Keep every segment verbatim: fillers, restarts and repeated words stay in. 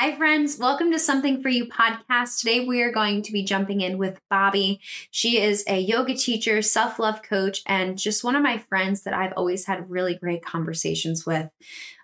Hi friends, welcome to Something For You podcast. Today we are going to be jumping in with Bobby. She is a yoga teacher, self-love coach, and just one of my friends that I've always had really great conversations with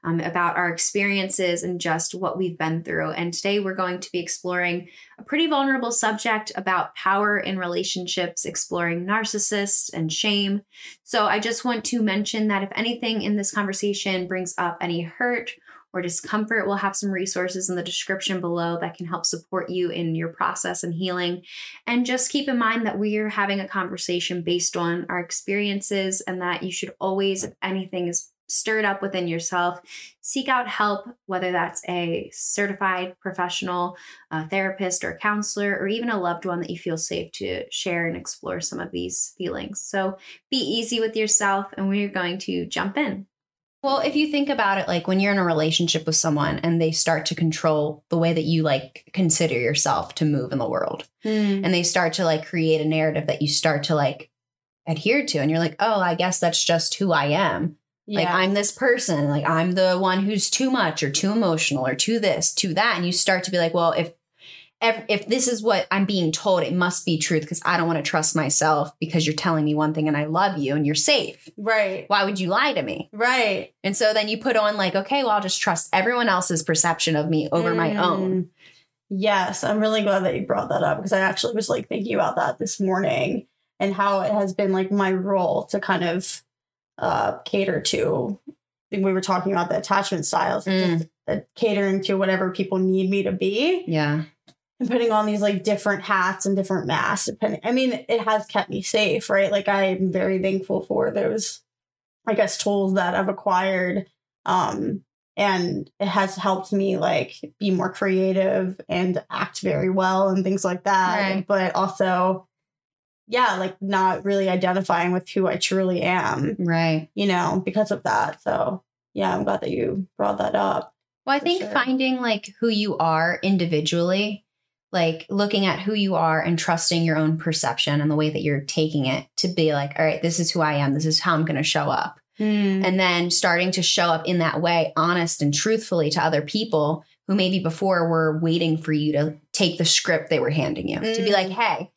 um, about our experiences and just what we've been through. And today we're going to be exploring a pretty vulnerable subject about power in relationships, exploring narcissists and shame. So I just want to mention that if anything in this conversation brings up any hurt or discomfort, we'll have some resources in the description below that can help support you in your process and healing. And just keep in mind that we are having a conversation based on our experiences and that you should always, if anything is stirred up within yourself, seek out help, whether that's a certified professional, a therapist or a counselor, or even a loved one that you feel safe to share and explore some of these feelings. So be easy with yourself, and we're going to jump in. Well, if you think about it, like when you're in a relationship with someone and they start to control the way that you like consider yourself to move in the world, mm. and they start to like create a narrative that you start to like adhere to, and you're like, oh, I guess that's just who I am. Yeah. Like I'm this person, like I'm the one who's too much or too emotional or too this, too that. And you start to be like, well, if if this is what I'm being told, it must be truth because I don't want to trust myself because you're telling me one thing and I love you and you're safe. Right. Why would you lie to me? Right. And so then you put on like, okay, well, I'll just trust everyone else's perception of me over mm. my own. Yes. I'm really glad that you brought that up because I actually was like thinking about that this morning and how it has been like my role to kind of uh, cater to, I think we were talking about the attachment styles, mm. just, uh, catering to whatever people need me to be. Yeah. And putting on these like different hats and different masks. Depending, I mean, it has kept me safe, right? Like I'm very thankful for those, I guess, tools that I've acquired. Um, and it has helped me like be more creative and act very well and things like that. Right. But also, yeah, like not really identifying with who I truly am. Right. You know, because of that. So yeah, I'm glad that you brought that up. Well, I think sure. finding like who you are individually, like looking at who you are and trusting your own perception and the way that you're taking it to be like, all right, this is who I am. This is how I'm going to show up. Mm. And then starting to show up in that way, honest and truthfully to other people who maybe before were waiting for you to take the script they were handing you mm. to be like, hey,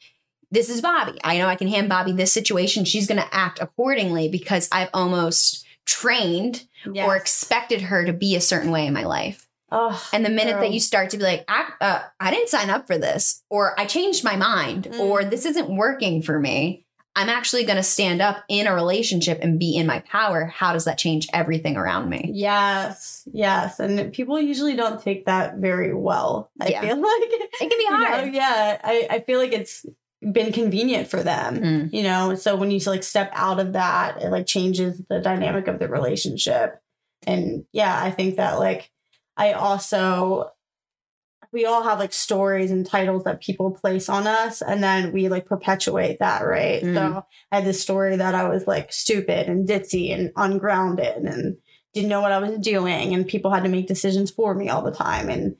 this is Bobby. I know I can hand Bobby this situation. She's going to act accordingly because I've almost trained yes. or expected her to be a certain way in my life. Oh, and the minute girl. that you start to be like, I, uh, I didn't sign up for this, or I changed my mind, mm. or this isn't working for me, I'm actually going to stand up in a relationship and be in my power. How does that change everything around me? Yes. Yes. And people usually don't take that very well. I yeah. feel like it can be hard. You know, yeah. I, I feel like it's been convenient for them, mm. you know? So when you like step out of that, it like changes the dynamic of the relationship. And yeah, I think that like, I also, we all have like stories and titles that people place on us, and then we like perpetuate that, right? Mm. So I had this story that I was like stupid and ditzy and ungrounded and didn't know what I was doing, and people had to make decisions for me all the time. And,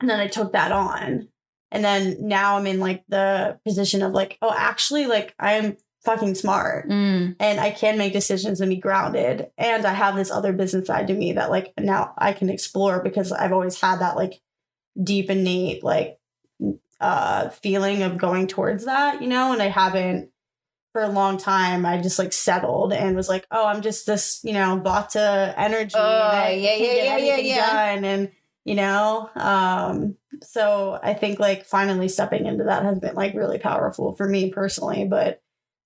and then I took that on. And then now I'm in like the position of like, oh, actually, like I am fucking smart mm. and I can make decisions and be grounded. And I have this other business side to me that like now I can explore because I've always had that like deep innate like uh, feeling of going towards that, you know, and I haven't for a long time. I just like settled and was like, oh, I'm just this, you know, vata energy. Oh, and I yeah, yeah, yeah, yeah, yeah. Done. And, you know, um, so I think like finally stepping into that has been like really powerful for me personally, but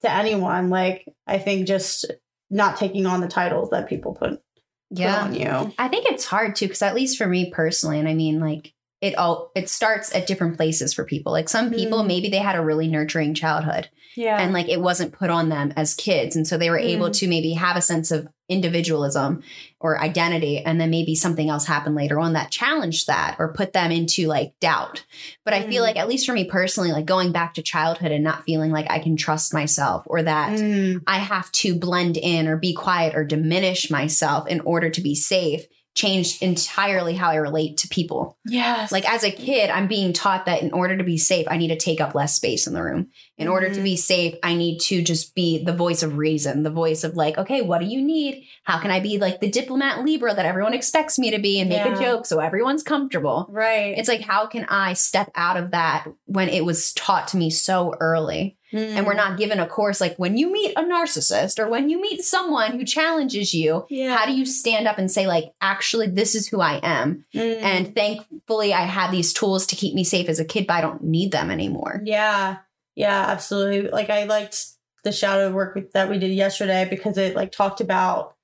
to anyone, like I think just not taking on the titles that people put, yeah. put on you. I think it's hard too, because at least for me personally, and I mean like it all, it starts at different places for people. Like some people, mm. maybe they had a really nurturing childhood yeah, and like it wasn't put on them as kids. And so they were mm. able to maybe have a sense of individualism or identity. And then maybe something else happened later on that challenged that or put them into like doubt. But I mm. feel like, at least for me personally, like going back to childhood and not feeling like I can trust myself or that mm. I have to blend in or be quiet or diminish myself in order to be safe changed entirely how I relate to people. Yes. Like as a kid, I'm being taught that in order to be safe, I need to take up less space in the room. In mm-hmm. order to be safe, I need to just be the voice of reason, the voice of like, okay, what do you need? How can I be like the diplomat Libra that everyone expects me to be and yeah. make a joke so everyone's comfortable? Right. It's like, how can I step out of that when it was taught to me so early? Mm. And we're not given a course like when you meet a narcissist or when you meet someone who challenges you, yeah. how do you stand up and say like, actually, this is who I am. Mm. And thankfully, I had these tools to keep me safe as a kid, but I don't need them anymore. Yeah. Yeah, absolutely. Like I liked the shadow work with, that we did yesterday because it like talked about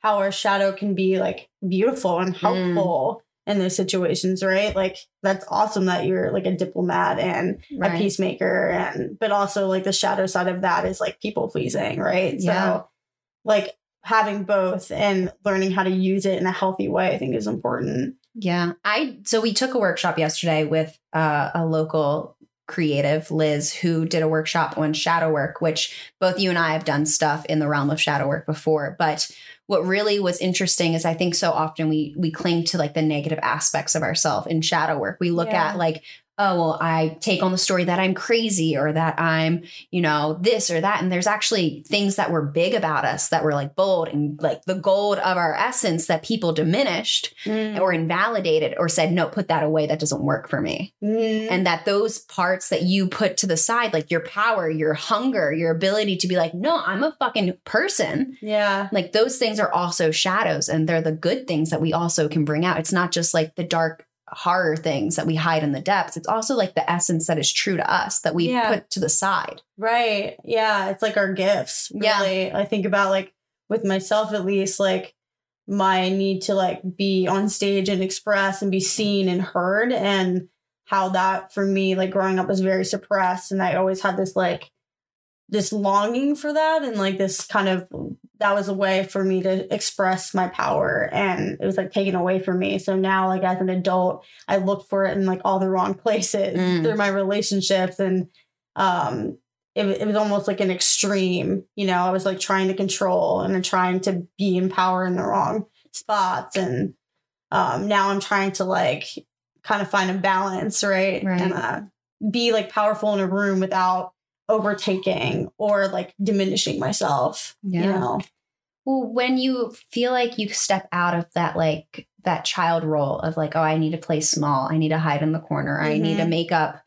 how our shadow can be like beautiful and helpful. Mm. In those situations, right? Like that's awesome that you're like a diplomat and right. a peacemaker, and but also like the shadow side of that is like people pleasing, right? Yeah. So like having both and learning how to use it in a healthy way, I think is important. Yeah. I so we took a workshop yesterday with uh, a local creative, Liz, who did a workshop on shadow work, which both you and I have done stuff in the realm of shadow work before, but what really was interesting is I think so often we we cling to like the negative aspects of ourselves in shadow work. We look yeah. at like, oh, well, I take on the story that I'm crazy or that I'm, you know, this or that. And there's actually things that were big about us that were like bold and like the gold of our essence that people diminished mm. or invalidated or said, no, put that away. That doesn't work for me. Mm. And that those parts that you put to the side, like your power, your hunger, your ability to be like, no, I'm a fucking person. Yeah. Like those things are also shadows and they're the good things that we also can bring out. It's not just like the dark horror things that we hide in the depths. It's also like the essence that is true to us that we yeah. put to the side. Right. Yeah. It's like our gifts. Really. Yeah. I think about like with myself, at least, like my need to like be on stage and express and be seen and heard, and how that for me, like growing up was very suppressed. And I always had this like this longing for that. And like this kind of, that was a way for me to express my power, and it was like taken away from me. So now like as an adult, I look for it in like all the wrong places mm. through my relationships. And um, it, it was almost like an extreme, you know, I was like trying to control and then trying to be in power in the wrong spots. And um, now I'm trying to like kind of find a balance, right? right. And uh, be like powerful in a room without overtaking or like diminishing myself, yeah. you know? Well, when you feel like you step out of that, like that child role of like, oh, I need to play small. I need to hide in the corner. Mm-hmm. I need to make up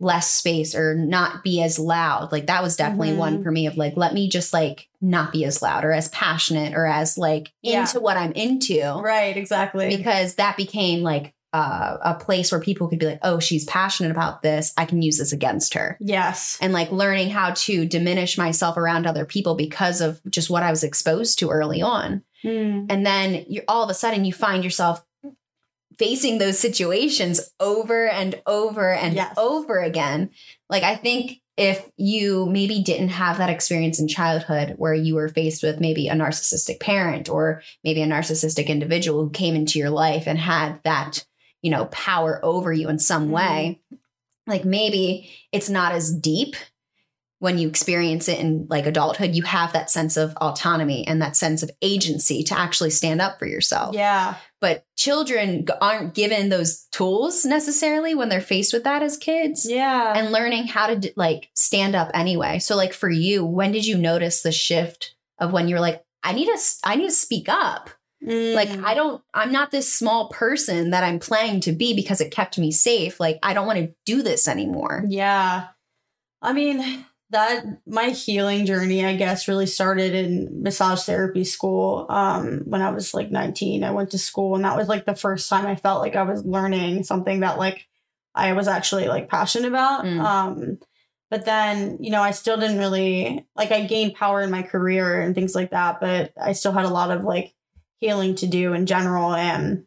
less space or not be as loud. Like that was definitely mm-hmm. one for me of like, let me just like not be as loud or as passionate or as like yeah. into what I'm into. Right. Exactly. Because that became like, Uh, a place where people could be like, oh, she's passionate about this. I can use this against her. Yes. And like learning how to diminish myself around other people because of just what I was exposed to early on. Mm. And then you're all of a sudden you find yourself facing those situations over and over and yes. over again. Like, I think if you maybe didn't have that experience in childhood where you were faced with maybe a narcissistic parent or maybe a narcissistic individual who came into your life and had that, you know, power over you in some way, like maybe it's not as deep when you experience it in like adulthood. You have that sense of autonomy and that sense of agency to actually stand up for yourself. Yeah. But children aren't given those tools necessarily when they're faced with that as kids. Yeah. And learning how to d- like stand up anyway. So like for you, when did you notice the shift of when you were like, I need to, I need to speak up. Like, I don't, I'm not this small person that I'm playing to be because it kept me safe. Like, I don't want to do this anymore. Yeah. I mean, that my healing journey, I guess, really started in massage therapy school. Um, when I was like nineteen, I went to school, and that was like the first time I felt like I was learning something that like I was actually like passionate about. Mm. Um, but then, you know, I still didn't really like, I gained power in my career and things like that, but I still had a lot of like healing to do in general. And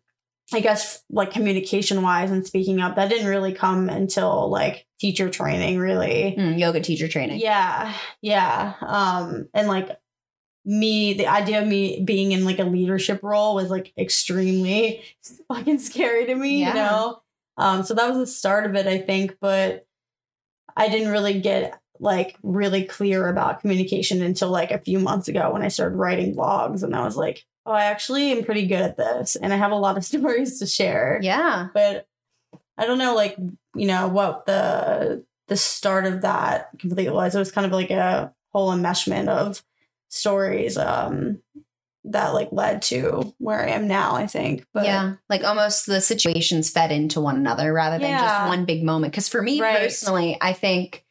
I guess like communication wise and speaking up, that didn't really come until like teacher training, really. Mm, yoga teacher training. Yeah. Yeah. Um, and like me, the idea of me being in like a leadership role was like extremely fucking scary to me, yeah. you know? Um, so that was the start of it, I think, but I didn't really get like really clear about communication until like a few months ago when I started writing blogs, and I was like, oh, I actually am pretty good at this and I have a lot of stories to share. Yeah. But I don't know, like, you know, what the the start of that completely was. It was kind of like a whole enmeshment of stories um, that like led to where I am now, I think. But yeah, like almost the situations fed into one another rather than yeah. just one big moment. Because for me right. personally, I think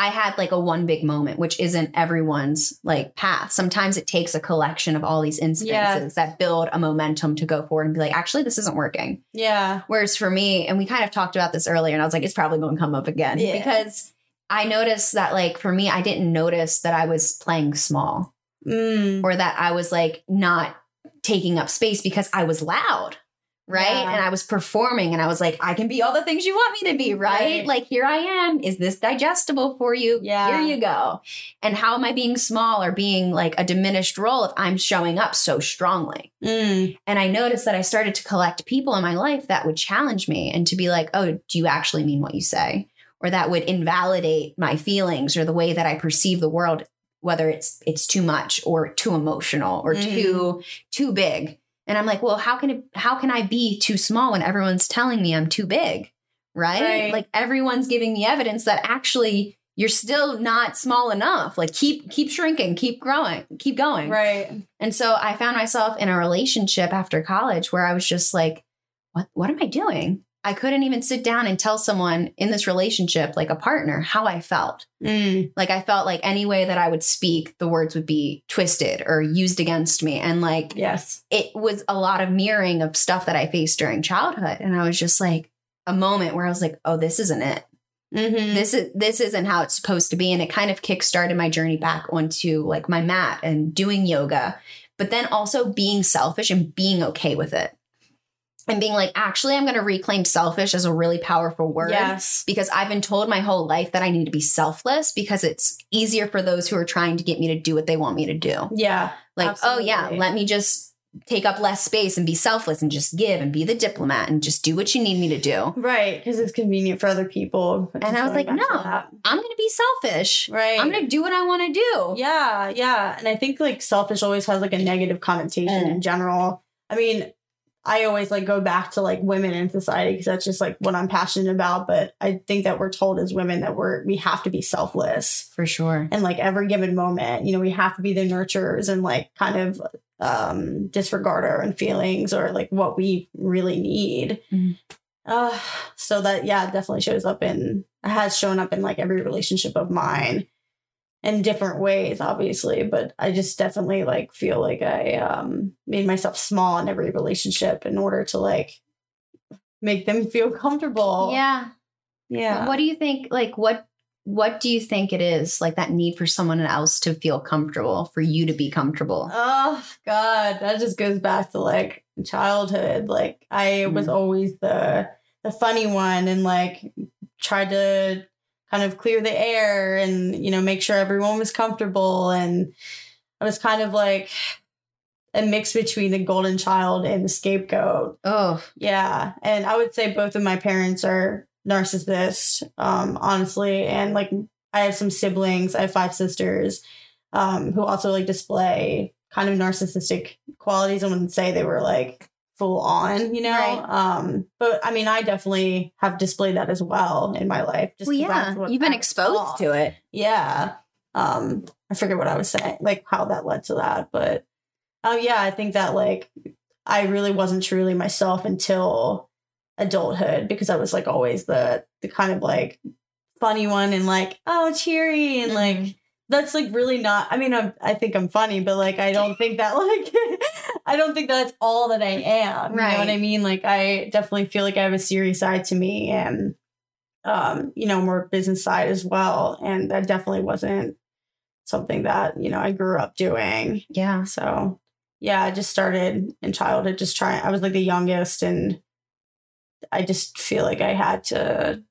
I had like a one big moment, which isn't everyone's like path. Sometimes it takes a collection of all these instances yeah. that build a momentum to go forward and be like, actually, this isn't working. Yeah. Whereas for me, and we kind of talked about this earlier, and I was like, it's probably going to come up again yeah. because I noticed that, like, for me, I didn't notice that I was playing small mm. or that I was like not taking up space because I was loud. Right. Yeah. And I was performing and I was like, I can be all the things you want me to be. Right? right. Like, here I am. Is this digestible for you? Yeah. Here you go. And how am I being small or being like a diminished role if I'm showing up so strongly? Mm. And I noticed that I started to collect people in my life that would challenge me and to be like, oh, do you actually mean what you say? Or that would invalidate my feelings or the way that I perceive the world, whether it's it's too much or too emotional or mm. too too big. And I'm like, well, how can it, how can I be too small when everyone's telling me I'm too big, right? right? Like everyone's giving me evidence that actually you're still not small enough. Like keep keep shrinking, keep growing, keep going. Right. And so I found myself in a relationship after college where I was just like, what what am I doing? I couldn't even sit down and tell someone in this relationship, like a partner, how I felt. Mm. Like I felt like any way that I would speak, the words would be twisted or used against me. And like, yes, it was a lot of mirroring of stuff that I faced during childhood. And I was just like a moment where I was like, oh, this isn't it. Mm-hmm. This is, this isn't how it's supposed to be. And it kind of kickstarted my journey back onto like my mat and doing yoga, but then also being selfish and being okay with it. And being like, actually, I'm going to reclaim selfish as a really powerful word. Yes. Because I've been told my whole life that I need to be selfless because it's easier for those who are trying to get me to do what they want me to do. Yeah. Like, absolutely. Oh, yeah, let me just take up less space and be selfless and just give and be the diplomat and just do what you need me to do. Right. Because it's convenient for other people. And I was like, no, I'm going to be selfish. Right. I'm going to do what I want to do. Yeah. Yeah. And I think like selfish always has like a negative connotation mm. in general. I mean, I always like go back to like women in society because that's just like what I'm passionate about. But I think that we're told as women that we're, we have to be selfless. For sure. And like every given moment, you know, we have to be the nurturers and like kind of um, disregard our own feelings or like what we really need. Mm. Uh, so that, yeah, definitely shows up in, has shown up in like every relationship of mine in different ways, obviously, but I just definitely like feel like I um, made myself small in every relationship in order to like make them feel comfortable. Yeah. Yeah. What do you think? Like, what, what do you think it is like that need for someone else to feel comfortable, for you to be comfortable? Oh God, that just goes back to like childhood. Like I mm. was always the, the funny one and like tried to kind of clear the air and, you know, make sure everyone was comfortable. And I was kind of like a mix between the golden child and the scapegoat. Oh, yeah. And I would say both of my parents are narcissists, um, honestly. And like I have some siblings, I have five sisters um, who also like display kind of narcissistic qualities. I wouldn't say they were like full on, you know, right. um, but I mean, I definitely have displayed that as well in my life. Just well, yeah, you've been exposed off. to it. Yeah. Um, I forget what I was saying, like how that led to that. But oh yeah, I think that like, I really wasn't truly myself until adulthood because I was like always the, the kind of like funny one and like, oh, cheery. And mm-hmm. like, that's like really not, I mean, I'm, I think I'm funny, but like, I don't think that like, I don't think that's all that I am. You right. know what I mean? Like, I definitely feel like I have a serious side to me and, um, you know, more business side as well. And that definitely wasn't something that, you know, I grew up doing. Yeah. So, yeah, I just started in childhood just trying. I was like the youngest and I just feel like I had to,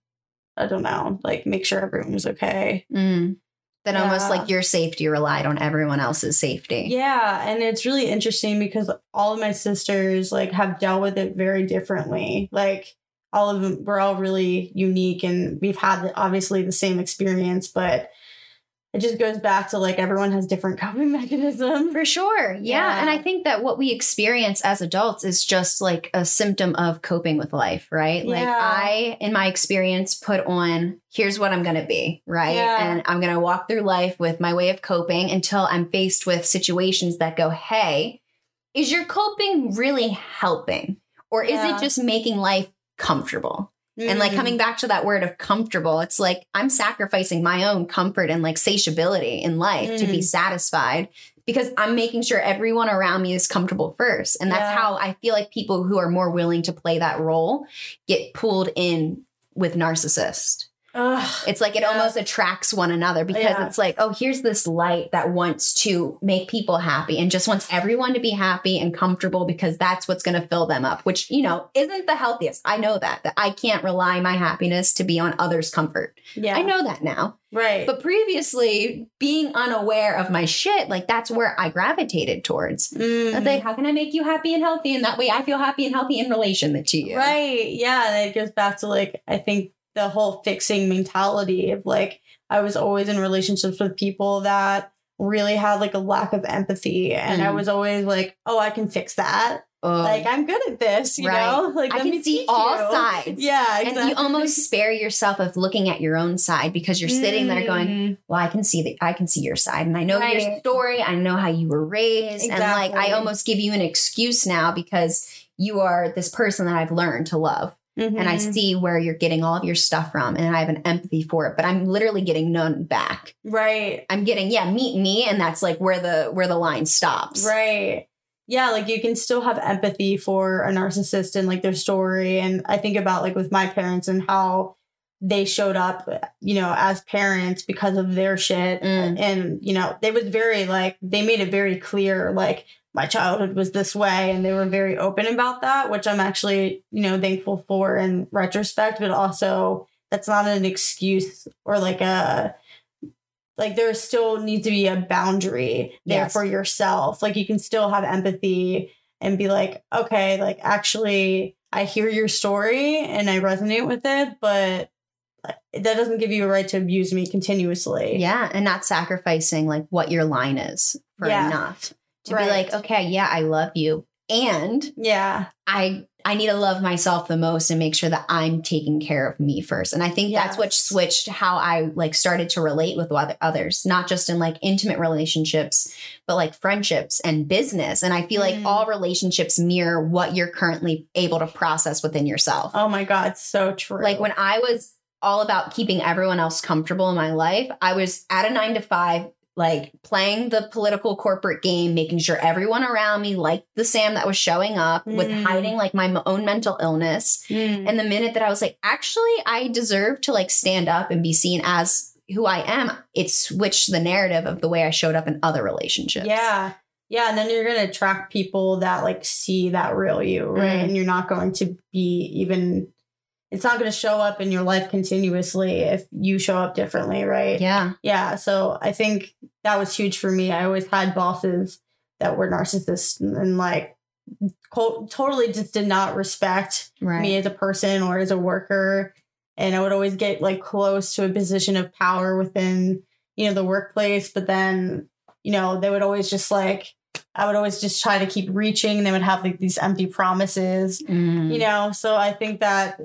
I don't know, like make sure everyone was okay. Mm. That yeah. almost like your safety relied on everyone else's safety. Yeah. And it's really interesting because all of my sisters like have dealt with it very differently. Like all of them, we're all really unique and we've had obviously the same experience, but it just goes back to like everyone has different coping mechanisms. For sure. Yeah. yeah. And I think that what we experience as adults is just like a symptom of coping with life, right? Yeah. Like I, in my experience, put on, here's what I'm going to be, right? Yeah. And I'm going to walk through life with my way of coping until I'm faced with situations that go, hey, is your coping really helping? Or yeah. is it just making life comfortable? And like coming back to that word of comfortable, it's like I'm sacrificing my own comfort and like satiability in life mm. to be satisfied because I'm making sure everyone around me is comfortable first. And that's yeah. how I feel like people who are more willing to play that role get pulled in with narcissists. Ugh, it's like it yeah. almost attracts one another because yeah. it's like, oh, here's this light that wants to make people happy and just wants everyone to be happy and comfortable because that's what's going to fill them up, which, you know, isn't the healthiest. I know that, that I can't rely my happiness to be on others' comfort. Yeah. I know that now. Right. But previously, being unaware of my shit, like that's where I gravitated towards. Mm-hmm. I was like, how can I make you happy and healthy? And that way I feel happy and healthy in relation to you. Right. Yeah. And it goes back to like, I think, the whole fixing mentality of like, I was always in relationships with people that really had like a lack of empathy. And mm. I was always like, oh, I can fix that. Oh. Like, I'm good at this, you right. know? Like, I can see all you. sides. Yeah, exactly. And you almost spare yourself of looking at your own side because you're sitting mm. there going, well, I can see that I can see your side. And I know right. your story. I know how you were raised. Exactly. And like, I almost give you an excuse now because you are this person that I've learned to love. Mm-hmm. And I see where you're getting all of your stuff from and I have an empathy for it, but I'm literally getting none back. Right. I'm getting, yeah, meet me. And that's like where the, where the line stops. Right. Yeah. Like you can still have empathy for a narcissist and like their story. And I think about like with my parents and how they showed up, you know, as parents because of their shit. Mm. And, you know, they was very like, they made it very clear, like, my childhood was this way, and they were very open about that, which I'm actually, you know, thankful for in retrospect, but also that's not an excuse or like a, like there still needs to be a boundary there yes. for yourself. Like you can still have empathy and be like, okay, like actually I hear your story and I resonate with it, but that doesn't give you a right to abuse me continuously. Yeah. And not sacrificing like what your line is for yeah. enough. To right. be like, okay, yeah, I love you. And yeah, I I need to love myself the most and make sure that I'm taking care of me first. And I think yes. that's what switched how I like started to relate with others, not just in like intimate relationships, but like friendships and business. And I feel mm. like all relationships mirror what you're currently able to process within yourself. Oh my God, so true. Like when I was all about keeping everyone else comfortable in my life, I was at a nine to five. Like playing the political corporate game, making sure everyone around me, like the Sam that was showing up, mm. was hiding like my own mental illness. Mm. And the minute that I was like, actually, I deserve to like stand up and be seen as who I am, it switched the narrative of the way I showed up in other relationships. Yeah. Yeah. And then you're going to attract people that like see that real you, right? Mm. And you're not going to be even... It's not going to show up in your life continuously if you show up differently, right? Yeah. Yeah. So I think that was huge for me. I always had bosses that were narcissists and like co- totally just did not respect right. me as a person or as a worker. And I would always get like close to a position of power within, you know, the workplace. But then, you know, they would always just like, I would always just try to keep reaching. They would have like these empty promises, mm. you know? So I think that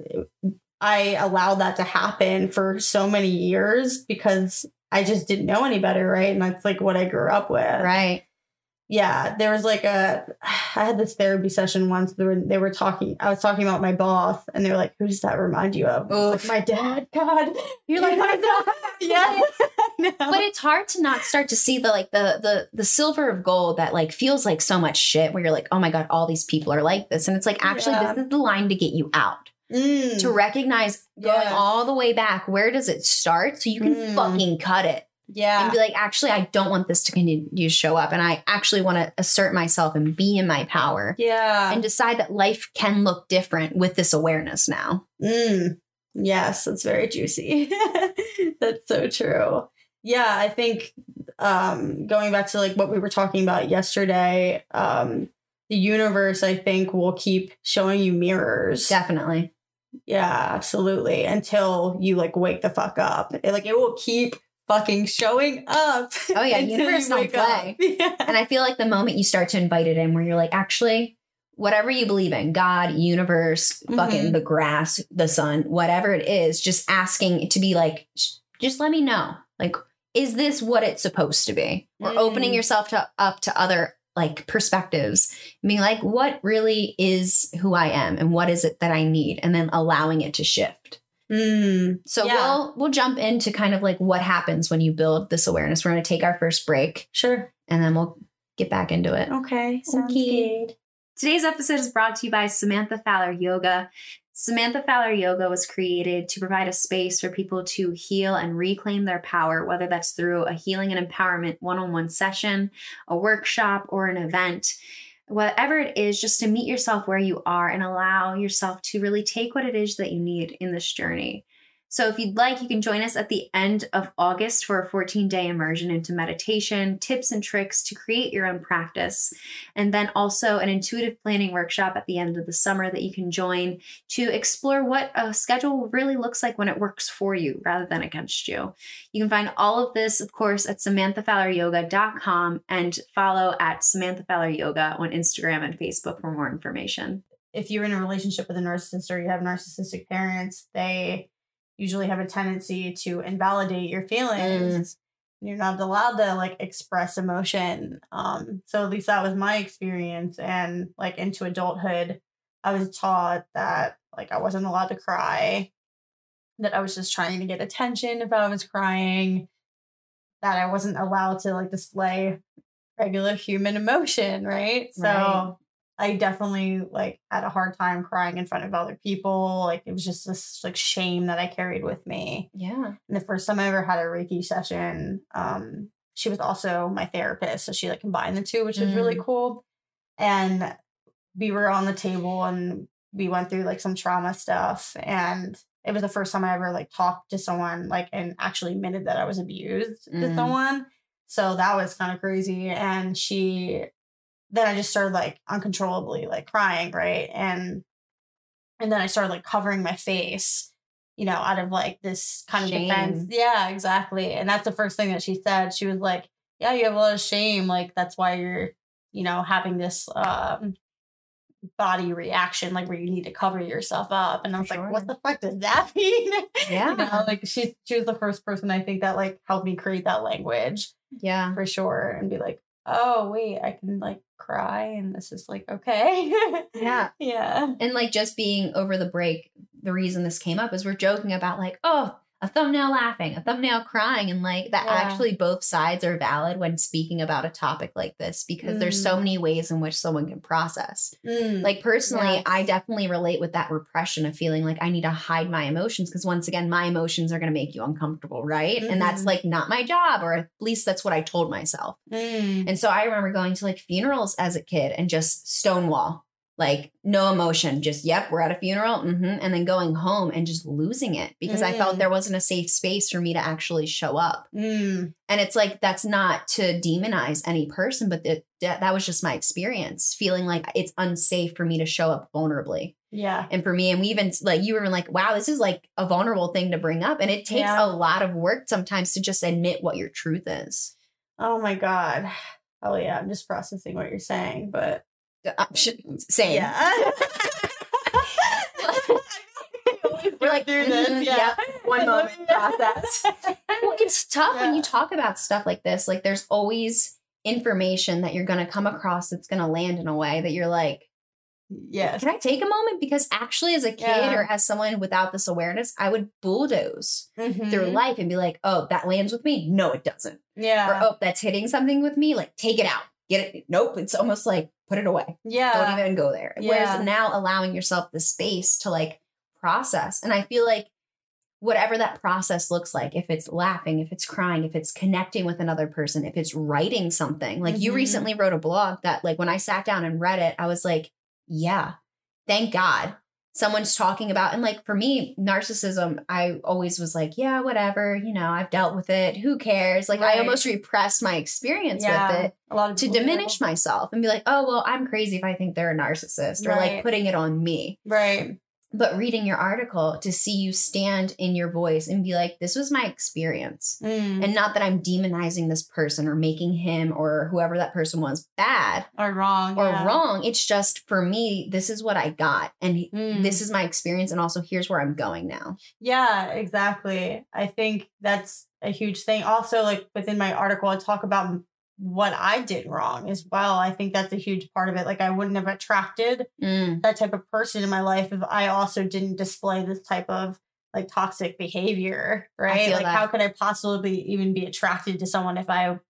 I allowed that to happen for so many years because I just didn't know any better. Right. And that's like what I grew up with. Right. Yeah. There was like a, I had this therapy session once. They were, they were talking, I was talking about my boss and they were like, who does that remind you of? Oh, like, my dad. God. You're like, my dad. Yes. No. But it's hard to not start to see the like the the the silver of gold that like feels like so much shit where you're like, oh my God, all these people are like this. And it's like, actually, yeah. this is the line to get you out. Mm. To recognize going yes. all the way back, where does it start? So you can mm. fucking cut it. Yeah. And be like, actually, I don't want this to continue to show up. And I actually want to assert myself and be in my power. Yeah. And decide that life can look different with this awareness now. Mm. Yes, that's very juicy. That's so true. Yeah, I think um, going back to like what we were talking about yesterday, um, the universe, I think, will keep showing you mirrors. Definitely. Yeah, absolutely. Until you like wake the fuck up. It, like it will keep fucking showing up. Oh yeah, universe don't play. Yeah. And I feel like the moment you start to invite it in, where you're like, actually, whatever you believe in, God, universe, mm-hmm. fucking the grass, the sun, whatever it is, just asking to be like, just let me know. Like, is this what it's supposed to be? Or mm-hmm. opening yourself to, up to other like perspectives, being like, what really is who I am and what is it that I need? And then allowing it to shift. Mm, so yeah. we'll we'll jump into kind of like what happens when you build this awareness. We're going to take our first break. Sure. And then we'll get back into it. Okay. Sounds okay. Good. Today's episode is brought to you by Samantha Fowler Yoga. Samantha Fowler Yoga was created to provide a space for people to heal and reclaim their power, whether that's through a healing and empowerment one-on-one session, a workshop, or an event. Whatever it is, just to meet yourself where you are and allow yourself to really take what it is that you need in this journey. So if you'd like, you can join us at the end of August for a fourteen-day immersion into meditation, tips and tricks to create your own practice, and then also an intuitive planning workshop at the end of the summer that you can join to explore what a schedule really looks like when it works for you rather than against you. You can find all of this, of course, at Samantha Fowler Yoga dot com and follow at Samantha Fowler Yoga on Instagram and Facebook for more information. If you're in a relationship with a narcissist or you have narcissistic parents, they usually have a tendency to invalidate your feelings. Mm. You're not allowed to like express emotion. Um, so at least that was my experience. And like into adulthood, I was taught that like I wasn't allowed to cry, that I was just trying to get attention if I was crying, that I wasn't allowed to like display regular human emotion. Right. So right. I definitely like had a hard time crying in front of other people. Like it was just this like shame that I carried with me. Yeah. And the first time I ever had a Reiki session, um, she was also my therapist. So she like combined the two, which mm. was really cool. And we were on the table and we went through like some trauma stuff. And it was the first time I ever like talked to someone like and actually admitted that I was abused mm. to someone. So that was kind of crazy. And she... Then I just started like uncontrollably like crying. Right. And, and then I started like covering my face, you know, out of like this kind of shame. Defense. Yeah, exactly. And that's the first thing that she said. She was like, yeah, you have a lot of shame. Like, that's why you're, you know, having this, um, body reaction, like where you need to cover yourself up. And I was sure. like, what the fuck does that mean? Yeah. You know, like she, she was the first person I think that like helped me create that language. Yeah, for sure. And be like, oh wait, I can like cry and this is like okay. Yeah. Yeah. And like just being over the break, the reason this came up is we're joking about like, oh, a thumbnail laughing, a thumbnail crying, and like that yeah. actually both sides are valid when speaking about a topic like this, because mm. there's so many ways in which someone can process. Mm. Like personally, yes. I definitely relate with that repression of feeling like I need to hide my emotions, because once again, my emotions are going to make you uncomfortable, right? Mm. And that's like not my job, or at least that's what I told myself. Mm. And so I remember going to like funerals as a kid and just stonewall. Like no emotion, just, yep, we're at a funeral. Mm-hmm. And then going home and just losing it because mm. I felt there wasn't a safe space for me to actually show up. Mm. And it's like, that's not to demonize any person, but th- that was just my experience feeling like it's unsafe for me to show up vulnerably. Yeah. And for me, and we even like, you were like, wow, this is like a vulnerable thing to bring up. And it takes yeah. a lot of work sometimes to just admit what your truth is. Oh my God. Oh yeah. I'm just processing what you're saying, but. Option. Same. Yeah. We're like, through this. Mm, yeah. yeah. One moment process. Well, it's tough yeah. when you talk about stuff like this. Like, there's always information that you're going to come across that's going to land in a way that you're like, yes. Can I take a moment? Because actually, as a kid yeah. or as someone without this awareness, I would bulldoze mm-hmm. through life and be like, oh, that lands with me. No, it doesn't. Yeah. Or, oh, that's hitting something with me. Like, take it out. Get it. Nope. It's almost like put it away. Yeah. Don't even go there. Yeah. Whereas now allowing yourself the space to like process. And I feel like whatever that process looks like, if it's laughing, if it's crying, if it's connecting with another person, if it's writing something, like mm-hmm. you recently wrote a blog that like when I sat down and read it, I was like, yeah, thank God. Someone's talking about, and like for me, narcissism, I always was like, yeah, whatever, you know, I've dealt with it. Who cares? Like right. I almost repressed my experience yeah. with it a lot of to diminish know. myself and be like, oh, well, I'm crazy if I think they're a narcissist right. or like putting it on me. Right. but reading your article to see you stand in your voice and be like, this was my experience. Mm. And not that I'm demonizing this person or making him or whoever that person was bad or wrong or yeah. wrong. It's just, for me, this is what I got. And mm. this is my experience. And also here's where I'm going now. Yeah, exactly. I think that's a huge thing. Also, like within my article, I talk about what I did wrong as well. I think that's a huge part of it. Like, I wouldn't have attracted mm. that type of person in my life if I also didn't display this type of like toxic behavior, right? Like, that. How could I possibly even be attracted to someone if I,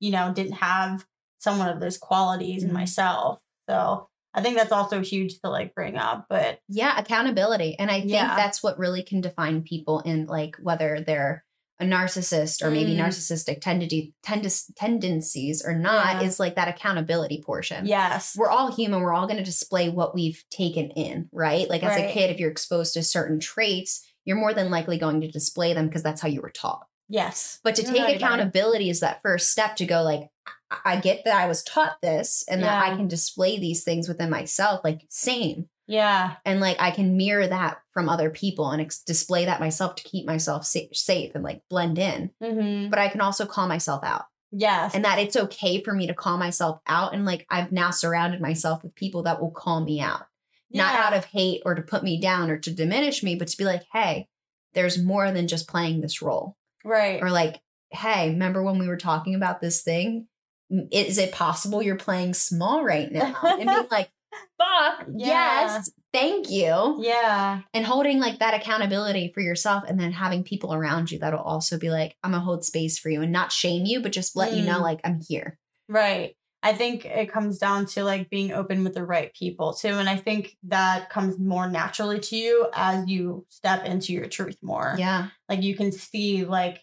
you know, didn't have someone of those qualities mm. in myself? So I think that's also huge to like bring up, but yeah, accountability. And I think yeah. that's what really can define people in like, whether they're a narcissist or maybe mm. narcissistic tendency, tend- tendencies or not yeah. is like that accountability portion. Yes. We're all human. We're all going to display what we've taken in, right? Like as right. a kid, if you're exposed to certain traits, you're more than likely going to display them because that's how you were taught. Yes. But to you're take right accountability is that first step to go like, I, I get that I was taught this and yeah. that I can display these things within myself, like same. Yeah. And like, I can mirror that from other people and ex- display that myself to keep myself sa- safe and like blend in. Mm-hmm. But I can also call myself out. Yes. And that it's okay for me to call myself out. And like, I've now surrounded myself with people that will call me out, yeah. not out of hate or to put me down or to diminish me, but to be like, hey, there's more than just playing this role. Right. Or like, hey, remember when we were talking about this thing? Is it possible you're playing small right now? And being like, fuck yeah. yes, thank you. Yeah. And holding like that accountability for yourself, and then having people around you that'll also be like, I'm gonna hold space for you and not shame you, but just let mm. you know, like, I'm here. Right. I think it comes down to like being open with the right people too. And I think that comes more naturally to you as you step into your truth more. Yeah. Like you can see, like,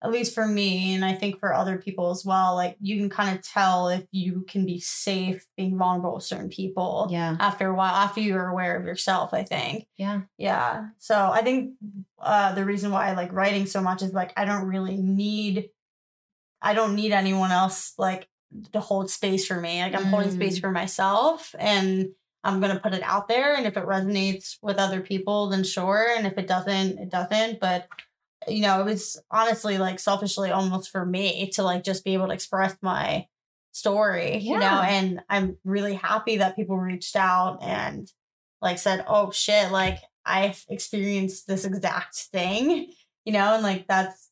at least for me, and I think for other people as well, like you can kind of tell if you can be safe being vulnerable with certain people. Yeah. After a while, after you're aware of yourself, I think. Yeah. Yeah. So I think uh, the reason why I like writing so much is like, I don't really need, I don't need anyone else like to hold space for me. Like I'm mm. holding space for myself and I'm going to put it out there. And if it resonates with other people, then sure. And if it doesn't, it doesn't. But you know, it was honestly like selfishly almost for me to like just be able to express my story, yeah. you know, and I'm really happy that people reached out and like said, oh shit, like I've experienced this exact thing, you know, and like that's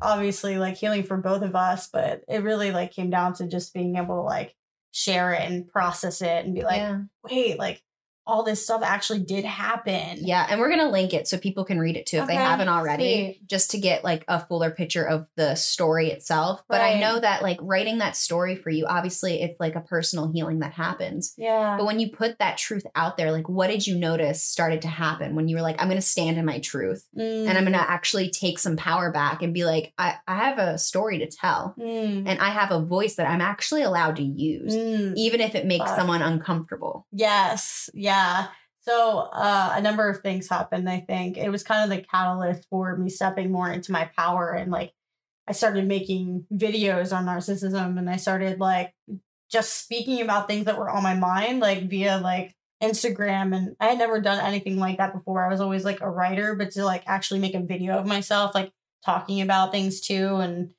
obviously like healing for both of us, but it really like came down to just being able to like share it and process it and be like, yeah. wait, like all this stuff actually did happen. Yeah. And we're going to link it so people can read it too if okay, they haven't already, sweet. Just to get like a fuller picture of the story itself. Right. But I know that like writing that story for you, obviously it's like a personal healing that happens. Yeah. But when you put that truth out there, like what did you notice started to happen when you were like, I'm going to stand in my truth mm. and I'm going to actually take some power back and be like, I, I have a story to tell mm. and I have a voice that I'm actually allowed to use, mm. even if it makes Fuck. someone uncomfortable. Yes. Yeah. Yeah. So uh, a number of things happened. I think it was kind of the catalyst for me stepping more into my power. And like, I started making videos on narcissism and I started like just speaking about things that were on my mind, like via like Instagram. And I had never done anything like that before. I was always like a writer, but to like actually make a video of myself, like talking about things too. And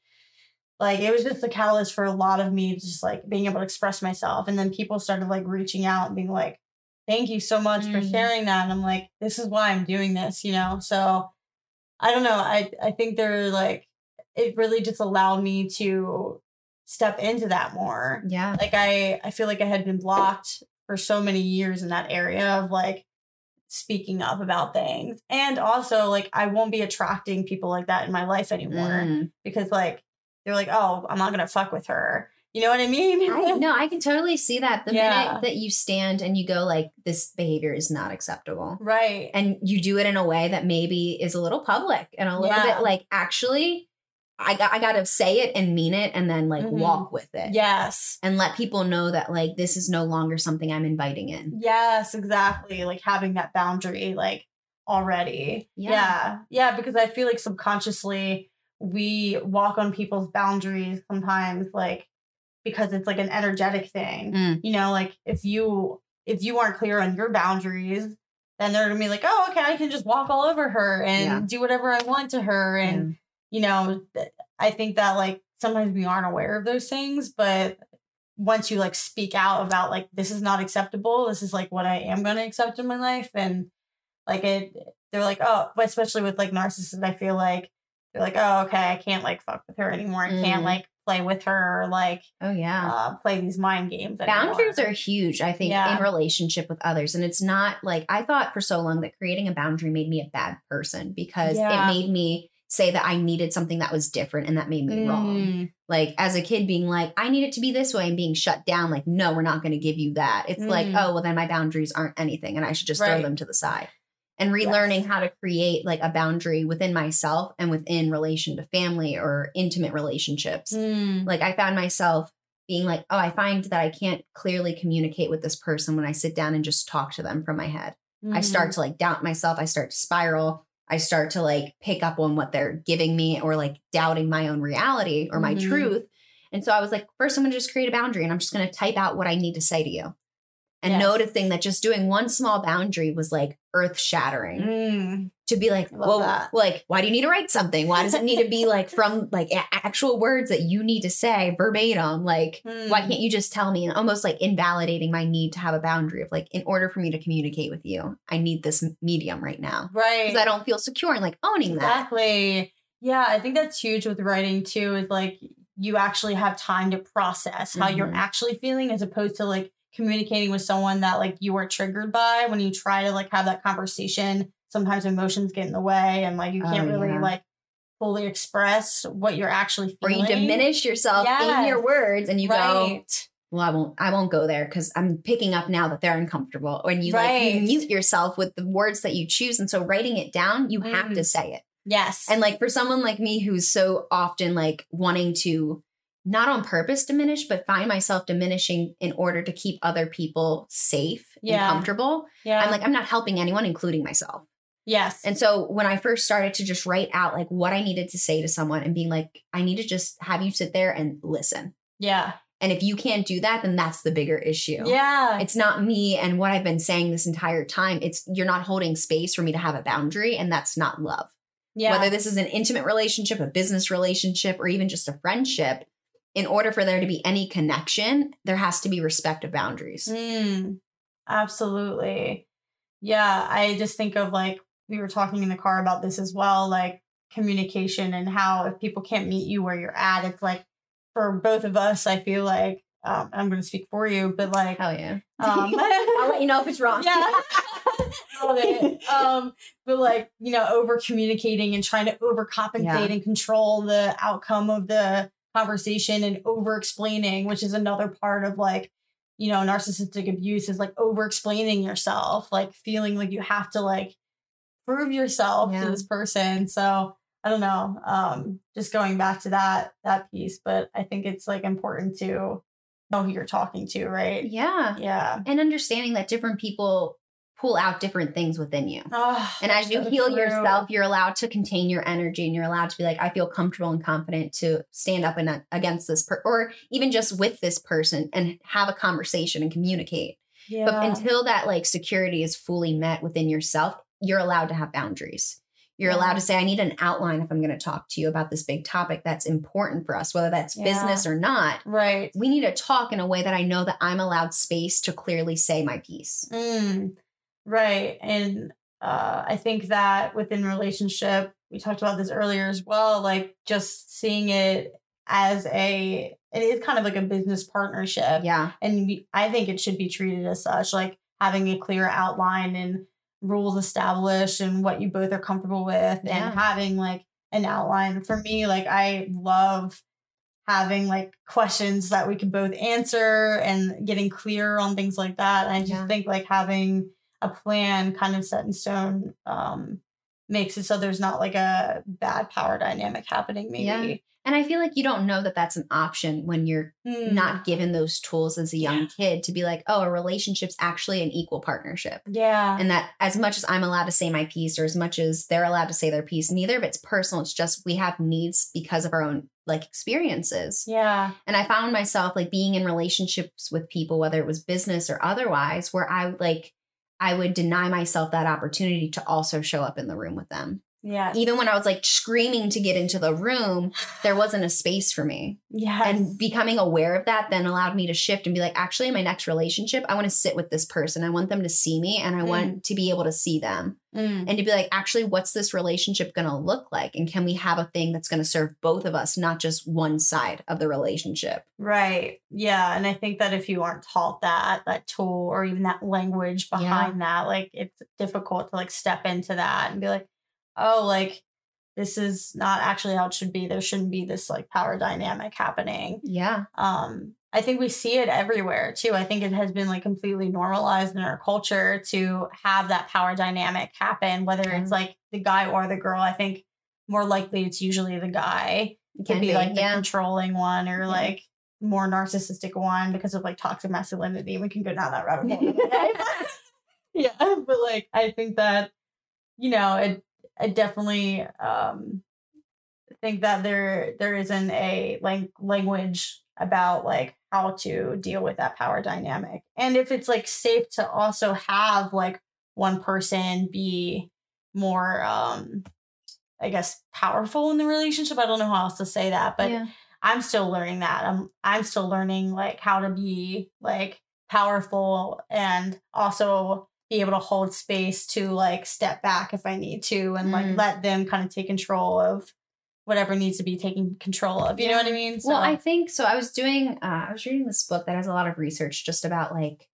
like, it was just the catalyst for a lot of me just like being able to express myself. And then people started like reaching out and being like, thank you so much mm. for sharing that. And I'm like, this is why I'm doing this, you know? So I don't know. I, I think they're like, it really just allowed me to step into that more. Yeah. Like I, I feel like I had been blocked for so many years in that area of like speaking up about things. And also like, I won't be attracting people like that in my life anymore mm. because like, they're like, oh, I'm not going to fuck with her. You know what I mean? I, no, I can totally see that. The yeah. minute that you stand and you go like, this behavior is not acceptable. Right. And you do it in a way that maybe is a little public and a little yeah. bit like, actually, I got I got to say it and mean it and then like mm-hmm. walk with it. Yes. And let people know that like, this is no longer something I'm inviting in. Yes, exactly. Like having that boundary like already. Yeah. Yeah, yeah, because I feel like subconsciously we walk on people's boundaries sometimes like, because it's like an energetic thing, mm. you know, like if you, if you aren't clear on your boundaries, And they're going to be like, oh, okay, I can just walk all over her and yeah. do whatever I want to her. And, yeah. you know, I think that like sometimes we aren't aware of those things, but once you like speak out about like, this is not acceptable, this is like what I am going to accept in my life. And like it, they're like, oh, but especially with like narcissists, I feel like they're like, oh, okay, I can't like fuck with her anymore. I mm. can't like play with her or like, oh yeah, uh, play these mind games. Boundaries are huge, I think, yeah. in relationship with others. And it's not like, I thought for so long that creating a boundary made me a bad person because yeah. it made me say that I needed something that was different and that made me mm. wrong. Like as a kid being like, I need it to be this way and being shut down. Like, no, we're not going to give you that. It's mm. like, oh, well then my boundaries aren't anything and I should just right. throw them to the side. And relearning yes. how to create like a boundary within myself and within relation to family or intimate relationships. Mm. Like I found myself being like, oh, I find that I can't clearly communicate with this person when I sit down and just talk to them from my head. Mm. I start to like doubt myself. I start to spiral. I start to like pick up on what they're giving me or like doubting my own reality or my mm-hmm. truth. And so I was like, first, I'm going to just create a boundary and I'm just going to type out what I need to say to you. And yes. noticing that just doing one small boundary was like earth shattering mm. to be like, well, like, why do you need to write something? Why does it need to be like from like actual words that you need to say verbatim? Like, mm. why can't you just tell me? And almost like invalidating my need to have a boundary of like, in order for me to communicate with you, I need this medium right now. Right. Because I don't feel secure and like owning exactly. that. Exactly. Yeah. I think that's huge with writing too, is like, you actually have time to process how mm-hmm. you're actually feeling as opposed to like, communicating with someone that like you are triggered by. When you try to like have that conversation, sometimes emotions get in the way and like you can't oh, really yeah. like fully express what you're actually feeling. Or you diminish yourself yes. in your words and you right. go, well, I won't, I won't go there because I'm picking up now that they're uncomfortable. And you right. like you mute yourself with the words that you choose. And so writing it down, you mm. have to say it. Yes. And like for someone like me who's so often like wanting to not on purpose diminish, but find myself diminishing in order to keep other people safe yeah. and comfortable. Yeah. I'm like, I'm not helping anyone, including myself. Yes. And so when I first started to just write out like what I needed to say to someone and being like, I need to just have you sit there and listen. Yeah. And if you can't do that, then that's the bigger issue. Yeah. It's not me and what I've been saying this entire time. It's you're not holding space for me to have a boundary, and that's not love. Yeah. Whether this is an intimate relationship, a business relationship, or even just a friendship, in order for there to be any connection, there has to be respect of boundaries. Mm, absolutely. Yeah. I just think of like, we were talking in the car about this as well, like communication and how if people can't meet you where you're at, it's like for both of us, I feel like um, I'm going to speak for you, but like, hell yeah. Um, I'll let you know if it's wrong. Yeah. Love it. Um, but like, you know, over communicating and trying to overcompensate yeah. and control the outcome of the conversation and over explaining, which is another part of like, you know, narcissistic abuse is like over explaining yourself, like feeling like you have to like prove yourself yeah. to this person. So I don't know, um, just going back to that, that piece, but I think it's like important to know who you're talking to, right? Yeah. Yeah. And understanding that different people pull out different things within you. Oh, and as you so heal true. yourself, you're allowed to contain your energy and you're allowed to be like, I feel comfortable and confident to stand up and against this per- or even just with this person and have a conversation and communicate. Yeah. But until that like security is fully met within yourself, you're allowed to have boundaries. You're yeah. allowed to say, I need an outline if I'm going to talk to you about this big topic that's important for us, whether that's yeah. business or not. Right. We need to talk in a way that I know that I'm allowed space to clearly say my piece. Mm. Right. And uh, I think that within relationship, we talked about this earlier as well, like just seeing it as a, it is kind of like a business partnership. Yeah. And we, I think it should be treated as such, like having a clear outline and rules established and what you both are comfortable with yeah. and having like an outline. For me, like I love having like questions that we can both answer and getting clear on things like that. And I just yeah. think like having a plan kind of set in stone um, makes it so there's not like a bad power dynamic happening maybe. Yeah. And I feel like you don't know that that's an option when you're mm. not given those tools as a young yeah. kid to be like, oh, a relationship's actually an equal partnership. Yeah. And that as much as I'm allowed to say my piece or as much as they're allowed to say their piece, neither of it's personal. It's just we have needs because of our own like experiences. Yeah. And I found myself like being in relationships with people, whether it was business or otherwise, where I would like, I would deny myself that opportunity to also show up in the room with them. Yeah. Even when I was like screaming to get into the room, there wasn't a space for me. Yeah. And becoming aware of that then allowed me to shift and be like, actually, in my next relationship, I want to sit with this person. I want them to see me and I mm. want to be able to see them mm. and to be like, actually, what's this relationship going to look like? And can we have a thing that's going to serve both of us, not just one side of the relationship? Right. Yeah. And I think that if you aren't taught that, that tool or even that language behind yeah. that, like it's difficult to like step into that and be like, oh, like this is not actually how it should be. There shouldn't be this like power dynamic happening. Yeah. Um, I think we see it everywhere too. I think it has been like completely normalized in our culture to have that power dynamic happen, whether mm-hmm. it's like the guy or the girl. I think more likely it's usually the guy. It can, can be, be like the yeah. controlling one or mm-hmm. like more narcissistic one because of like toxic masculinity. We can go down that rabbit hole. Yeah. But like, I think that, you know, it, I definitely um, think that there there isn't a like language about like how to deal with that power dynamic. And if it's like safe to also have like one person be more, um, I guess, powerful in the relationship. I don't know how else to say that, but yeah. I'm still learning that. I'm, I'm still learning like how to be like powerful and also be able to hold space to like step back if I need to and like mm. let them kind of take control of whatever needs to be taken control of. You know what I mean? So. Well, I think so. I was doing, uh, I was reading this book that has a lot of research just about like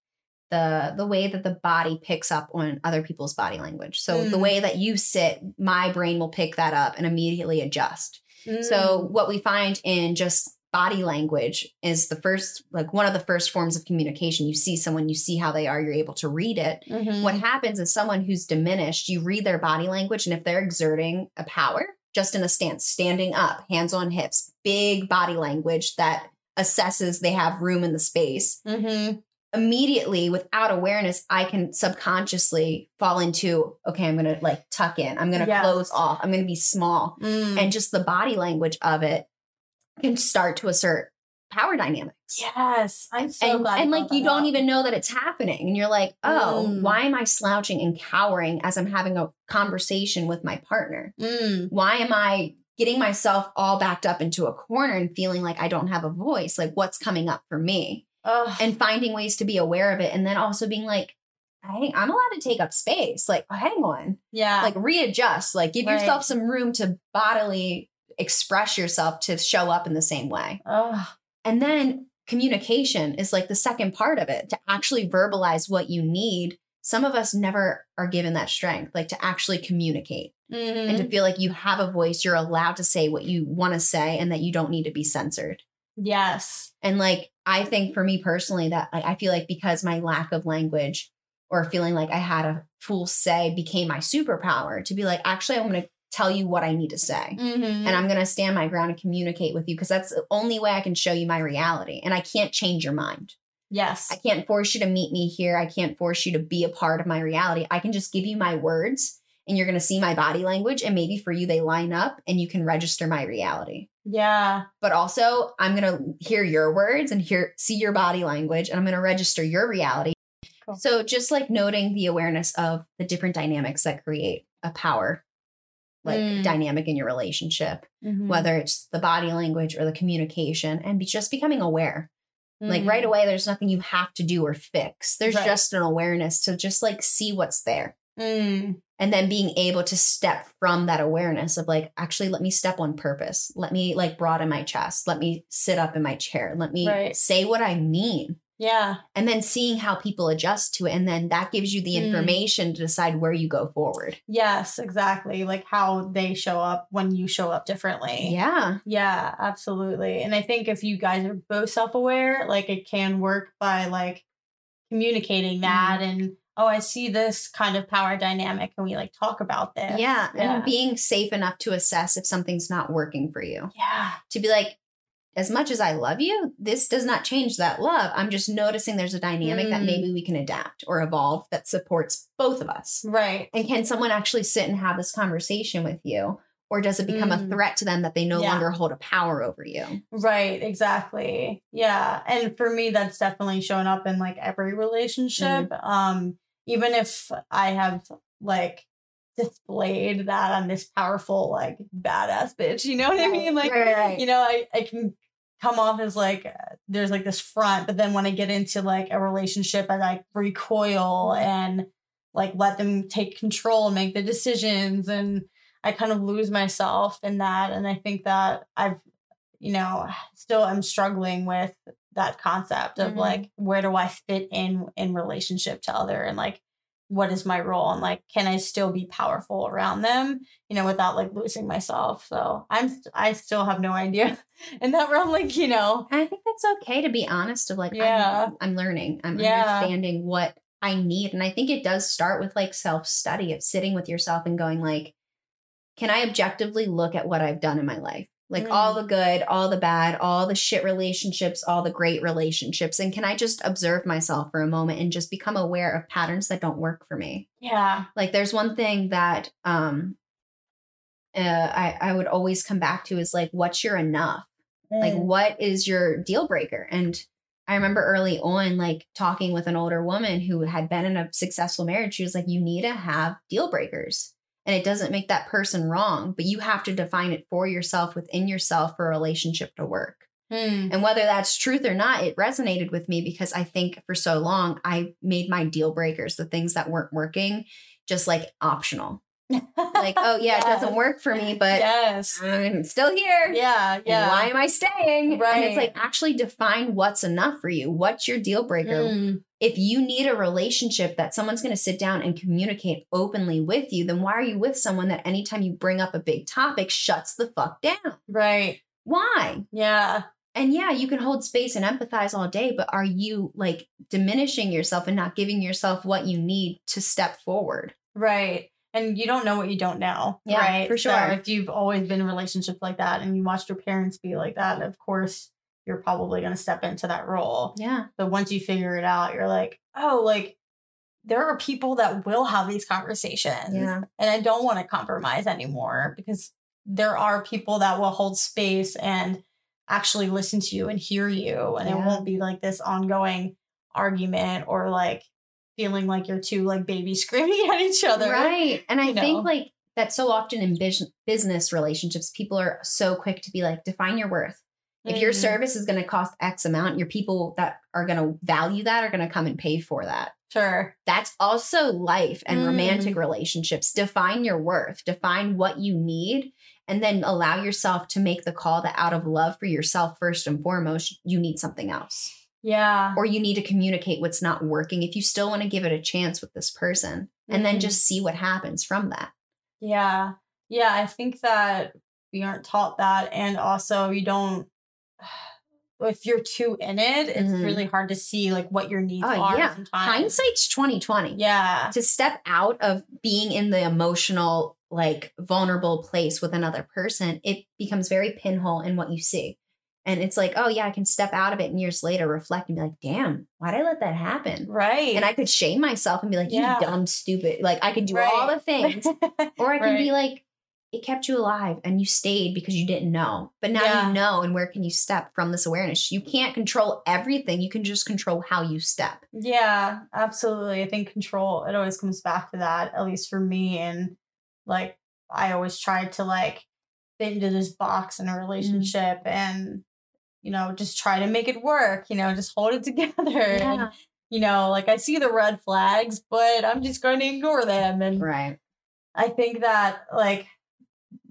the, the way that the body picks up on other people's body language. So mm. the way that you sit, my brain will pick that up and immediately adjust. Mm. So what we find in just body language is the first, like one of the first forms of communication. You see someone, you see how they are, you're able to read it. Mm-hmm. What happens is someone who's diminished, you read their body language. And if they're exerting a power, just in a stance, standing up, hands on hips, big body language that assesses they have room in the space. Mm-hmm. Immediately without awareness, I can subconsciously fall into, okay, I'm going to like tuck in. I'm going to yes. close off. I'm going to be small. Mm. And just the body language of it can start to assert power dynamics. Yes. I'm so and, glad. And like, you don't up. even know that it's happening. And you're like, oh, mm. why am I slouching and cowering as I'm having a conversation with my partner? Mm. Why am I getting myself all backed up into a corner and feeling like I don't have a voice? Like what's coming up for me? Ugh. And finding ways to be aware of it. And then also being like, hey, I'm allowed to take up space. Like, oh, hang on. Yeah. Like readjust, like give right. yourself some room to bodily express yourself to show up in the same way. Ugh. And then communication is like the second part of it, to actually verbalize what you need. Some of us never are given that strength, like to actually communicate mm-hmm. and to feel like you have a voice, you're allowed to say what you want to say and that you don't need to be censored. Yes. And like, I think for me personally that like, I feel like because my lack of language or feeling like I had a full say became my superpower to be like, actually, I'm going to tell you what I need to say. Mm-hmm. And I'm going to stand my ground and communicate with you because that's the only way I can show you my reality. And I can't change your mind. Yes. I can't force you to meet me here. I can't force you to be a part of my reality. I can just give you my words and you're going to see my body language. And maybe for you, they line up and you can register my reality. Yeah. But also I'm going to hear your words and hear, see your body language, and I'm going to register your reality. Cool. So just like noting the awareness of the different dynamics that create a power like mm. dynamic in your relationship, mm-hmm. whether it's the body language or the communication, and be just becoming aware. Mm-hmm. Like right away, there's nothing you have to do or fix. There's right. just an awareness to just like see what's there. Mm. And then being able to step from that awareness of like, actually, let me step on purpose. Let me like broaden my chest. Let me sit up in my chair. Let me right. say what I mean. Yeah. And then seeing how people adjust to it. And then that gives you the information mm. to decide where you go forward. Yes, exactly. Like how they show up when you show up differently. Yeah. Yeah, absolutely. And I think if you guys are both self-aware, like it can work by like communicating that mm. and, oh, I see this kind of power dynamic. Can we like talk about this? Yeah. yeah. And being safe enough to assess if something's not working for you. Yeah. To be like, as much as I love you, this does not change that love. I'm just noticing there's a dynamic mm. that maybe we can adapt or evolve that supports both of us. Right. And can someone actually sit and have this conversation with you? Or does it become mm. a threat to them that they no yeah. longer hold a power over you? Right. Exactly. Yeah. And for me, that's definitely shown up in like every relationship. Mm. Um, even if I have like displayed that I'm this powerful, like badass bitch, you know what I mean? Like, right, right. you know, I, I can come off as like, uh, there's like this front, but then when I get into like a relationship, I like recoil and like let them take control and make the decisions. And I kind of lose myself in that. And I think that I've, you know, still am struggling with that concept of mm-hmm. like, where do I fit in, in relationship to other? And like, what is my role? And like, can I still be powerful around them, you know, without like losing myself? So I'm, st- I still have no idea in that realm. Like, you know, I think that's okay to be honest of like, yeah, I'm, I'm learning, I'm yeah. understanding what I need. And I think it does start with like self-study of sitting with yourself and going like, can I objectively look at what I've done in my life? Like mm. all the good, all the bad, all the shit relationships, all the great relationships. And can I just observe myself for a moment and just become aware of patterns that don't work for me? Yeah. Like there's one thing that um, uh, I, I would always come back to is like, what's your enough? Mm. Like, what is your deal breaker? And I remember early on, like talking with an older woman who had been in a successful marriage. She was like, you need to have deal breakers. And it doesn't make that person wrong, but you have to define it for yourself within yourself for a relationship to work. Hmm. And whether that's truth or not, it resonated with me because I think for so long, I made my deal breakers, the things that weren't working, just like optional. Like, oh yeah, yes. It doesn't work for me, but yes. I'm still here. Yeah. Yeah. Why am I staying? Right. And it's like, actually define what's enough for you. What's your deal breaker? Mm. If you need a relationship that someone's going to sit down and communicate openly with you, then why are you with someone that anytime you bring up a big topic shuts the fuck down? Right. Why? Yeah. And yeah, you can hold space and empathize all day, but are you like diminishing yourself and not giving yourself what you need to step forward? Right. And you don't know what you don't know. Yeah, right? For sure. So if you've always been in relationships like that and you watched your parents be like that, of course, you're probably going to step into that role. Yeah. But once you figure it out, you're like, oh, like there are people that will have these conversations. Yeah. And I don't want to compromise anymore because there are people that will hold space and actually listen to you and hear you. And yeah. It won't be like this ongoing argument or like feeling like you're two like babies screaming at each other. Right. And I you think know. like that's so often in biz- business relationships, people are so quick to be like, define your worth. If your service is going to cost X amount, your people that are going to value that are going to come and pay for that. Sure. That's also life and mm. romantic relationships. Define your worth, define what you need, and then allow yourself to make the call that out of love for yourself, first and foremost, you need something else. Yeah. Or you need to communicate what's not working if you still want to give it a chance with this person mm. and then just see what happens from that. Yeah. Yeah. I think that we aren't taught that. And also you don't, if you're too in it, it's mm-hmm. really hard to see like what your needs oh, are yeah. sometimes. Hindsight's twenty twenty. Yeah. To step out of being in the emotional, like vulnerable place with another person, it becomes very pinhole in what you see. And it's like, oh yeah, I can step out of it and years later reflect and be like, damn, why'd I let that happen? Right. And I could shame myself and be like, you yeah. dumb, stupid. Like I could do right. all the things. Or I can right. be like, it kept you alive and you stayed because you didn't know, but now yeah. you know, and where can you step from this awareness? You can't control everything. You can just control how you step. Yeah, absolutely. I think control, it always comes back to that, at least for me. And like, I always tried to like fit into this box in a relationship mm-hmm. and, you know, just try to make it work, you know, just hold it together. Yeah. And, you know, like I see the red flags, but I'm just going to ignore them. And right. I think that like,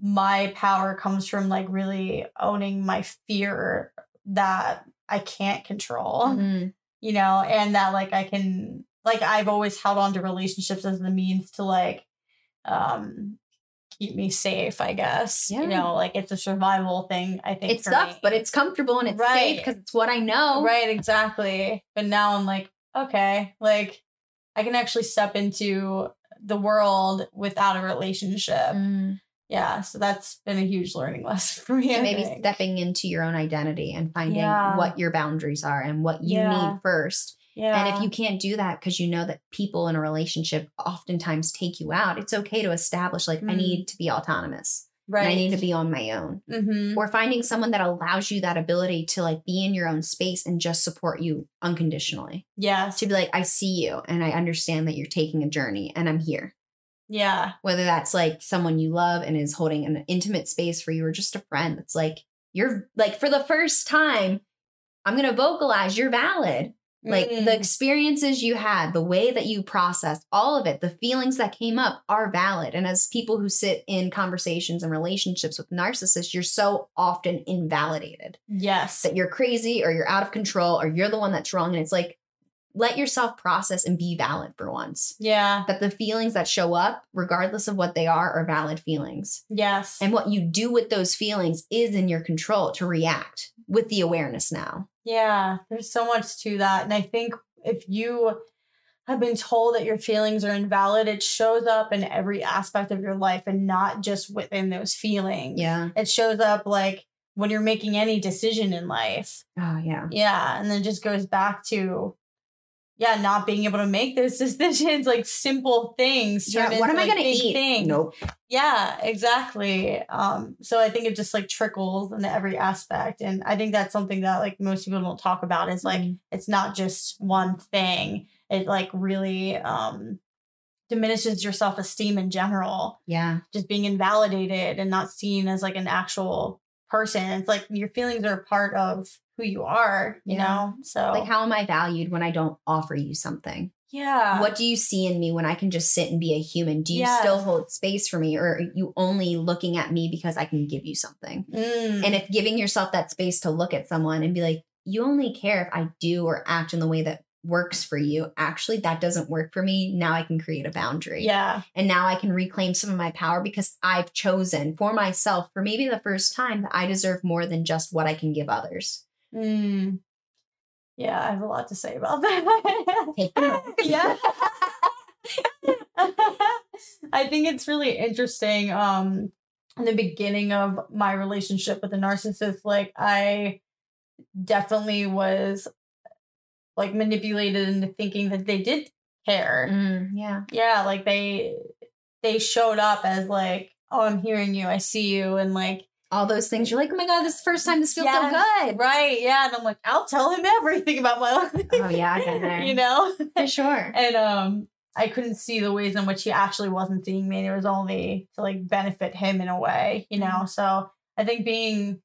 my power comes from like really owning my fear that I can't control, mm-hmm. you know, and that like I can, like I've always held on to relationships as the means to like um, keep me safe, I guess, yeah. you know, like it's a survival thing. I think it sucks, me. But it's comfortable and it's right. safe because it's what I know. Right. Exactly. But now I'm like, okay, like I can actually step into the world without a relationship. Mm. Yeah, so that's been a huge learning lesson for me. So maybe think. stepping into your own identity and finding yeah. what your boundaries are and what you yeah. need first. Yeah. And if you can't do that because you know that people in a relationship oftentimes take you out, it's okay to establish like, mm. I need to be autonomous. Right. And I need to be on my own. Mm-hmm. Or finding someone that allows you that ability to like be in your own space and just support you unconditionally. Yeah. To be like, I see you and I understand that you're taking a journey and I'm here. Yeah. Whether that's like someone you love and is holding an intimate space for you or just a friend. It's like, you're like, for the first time, I'm going to vocalize you're valid. Like mm-hmm. the experiences you had, the way that you processed all of it, the feelings that came up are valid. And as people who sit in conversations and relationships with narcissists, you're so often invalidated. Yes. That you're crazy or you're out of control or you're the one that's wrong. And it's like, let yourself process and be valid for once. Yeah. That the feelings that show up, regardless of what they are, are valid feelings. Yes. And what you do with those feelings is in your control to react with the awareness now. Yeah. There's so much to that. And I think if you have been told that your feelings are invalid, it shows up in every aspect of your life and not just within those feelings. Yeah. It shows up like when you're making any decision in life. Oh, yeah. Yeah. And then it just goes back to... Yeah, not being able to make those decisions, like simple things. Yeah, what into, am like, I going to eat? Things. Nope. Yeah, exactly. Um, so I think it just like trickles into every aspect. And I think that's something that like most people don't talk about is like, mm-hmm. it's not just one thing. It like really um, diminishes your self-esteem in general. Yeah. Just being invalidated and not seen as like an actual person. It's like your feelings are part of who you are, you yeah. know? So like, how am I valued when I don't offer you something? Yeah. What do you see in me when I can just sit and be a human? Do you yes. still hold space for me? Or are you only looking at me because I can give you something? Mm. And if giving yourself that space to look at someone and be like, you only care if I do or act in the way that works for you. Actually, that doesn't work for me. Now I can create a boundary. Yeah. And now I can reclaim some of my power because I've chosen for myself for maybe the first time that I deserve more than just what I can give others. Mm. Yeah, I have a lot to say about that. Take yeah. I think it's really interesting. Um, in the beginning of my relationship with a narcissist, like I definitely was like manipulated into thinking that they did care. Mm, yeah. Yeah. Like they, they showed up as like, oh, I'm hearing you. I see you. And like, all those things. You're like, oh my God, this is the first time this feels yes, so good. Right. Yeah. And I'm like, I'll tell him everything about my life. Oh yeah. I get there. You know? For sure. And um, I couldn't see the ways in which he actually wasn't seeing me. And it was only to like benefit him in a way, you know? So I think being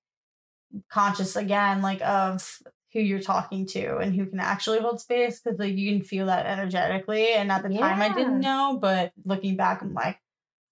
conscious again, like of who you're talking to and who can actually hold space. Cause like you can feel that energetically. And at the yeah. time I didn't know, but looking back, I'm like,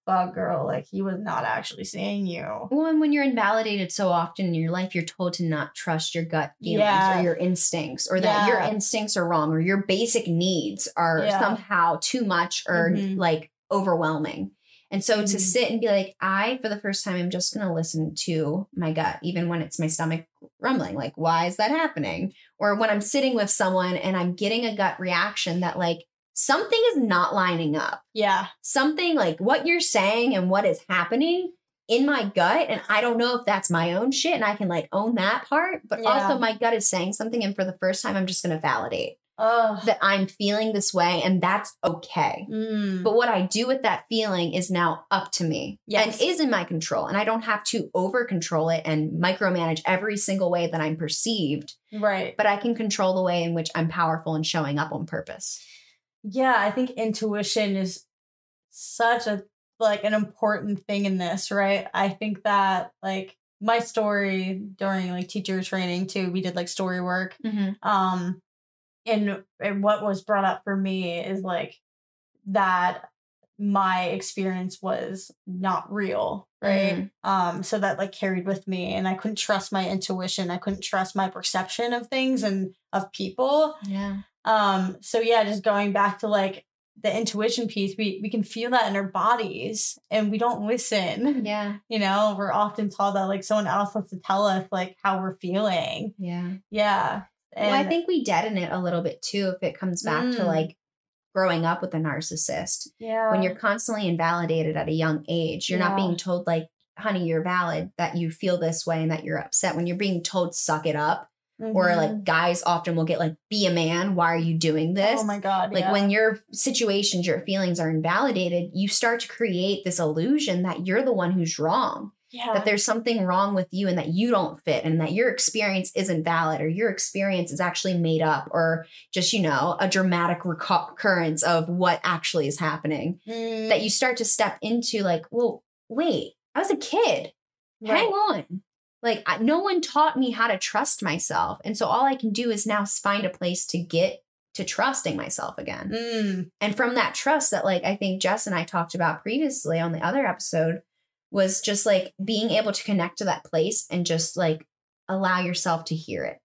fuck girl, like he was not actually seeing you. Well, and when you're invalidated so often in your life, you're told to not trust your gut feelings yeah. or your instincts, or that yeah. your instincts are wrong, or your basic needs are yeah. somehow too much or mm-hmm. like overwhelming. And so mm-hmm. to sit and be like, I, for the first time, I'm just going to listen to my gut, even when it's my stomach rumbling. Like, why is that happening? Or when I'm sitting with someone and I'm getting a gut reaction that like, something is not lining up. Yeah. Something like what you're saying and what is happening in my gut. And I don't know if that's my own shit and I can like own that part, but yeah. also my gut is saying something. And for the first time, I'm just going to validate Ugh. that I'm feeling this way and that's okay. Mm. But what I do with that feeling is now up to me yes. and is in my control. And I don't have to over control it and micromanage every single way that I'm perceived. Right. But I can control the way in which I'm powerful and showing up on purpose. Yeah, I think intuition is such a like an important thing in this, right? I think that like my story during like teacher training too, we did like story work. Mm-hmm. Um, and, and what was brought up for me is like that my experience was not real, right? Mm-hmm. Um, so that like carried with me and I couldn't trust my intuition. I couldn't trust my perception of things and of people. Yeah. Um, so yeah, just going back to like the intuition piece, we, we can feel that in our bodies and we don't listen. Yeah. You know, we're often told that like someone else has to tell us like how we're feeling. Yeah. Yeah. And well, I think we deaden it a little bit too, if it comes back mm. to like growing up with a narcissist. Yeah. When you're constantly invalidated at a young age, you're yeah. not being told like, honey, you're valid, that you feel this way and that you're upset. When you're being told, suck it up. Mm-hmm. Or like guys often will get like, be a man. Why are you doing this? Oh my God. Like yeah. when your situations, your feelings are invalidated, you start to create this illusion that you're the one who's wrong. yeah. that there's something wrong with you and that you don't fit and that your experience isn't valid or your experience is actually made up or just, you know, a dramatic recurrence of what actually is happening, mm. that you start to step into like, well, wait, I was a kid. Right. Hang on. Like I, no one taught me how to trust myself. And so all I can do is now find a place to get to trusting myself again. Mm. And from that trust that like, I think Jess and I talked about previously on the other episode was just like being able to connect to that place and just like allow yourself to hear it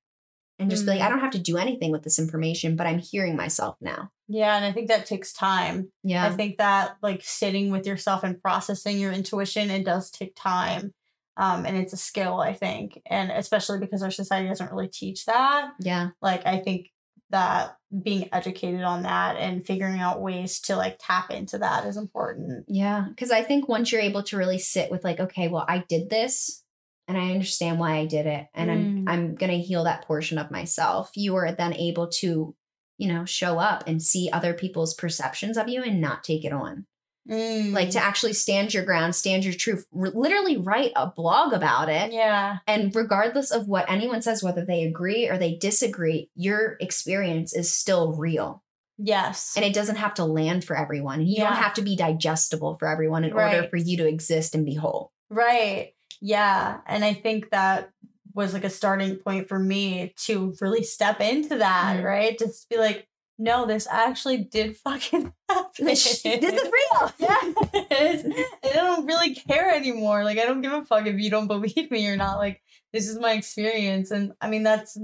and just mm. be like, I don't have to do anything with this information, but I'm hearing myself now. Yeah. And I think that takes time. Yeah. I think that like sitting with yourself and processing your intuition, it does take time. Um, and it's a skill, I think. And especially because our society doesn't really teach that. Yeah. Like, I think that being educated on that and figuring out ways to like tap into that is important. Yeah. Because I think once you're able to really sit with like, okay, well, I did this and I understand why I did it. And mm. I'm, I'm going to heal that portion of myself. You are then able to, you know, show up and see other people's perceptions of you and not take it on. Mm. Like to actually stand your ground, stand your truth, r- literally write a blog about it. Yeah. And regardless of what anyone says, whether they agree or they disagree, your experience is still real. Yes. And it doesn't have to land for everyone. You yeah. don't have to be digestible for everyone in right. order for you to exist and be whole. Right. Yeah. And I think that was like a starting point for me to really step into that, mm-hmm. right? Just be like, no, this actually did fucking happen. This, this is real. Yes. I don't really care anymore. Like, I don't give a fuck if you don't believe me or not. Like, this is my experience. And I mean, that's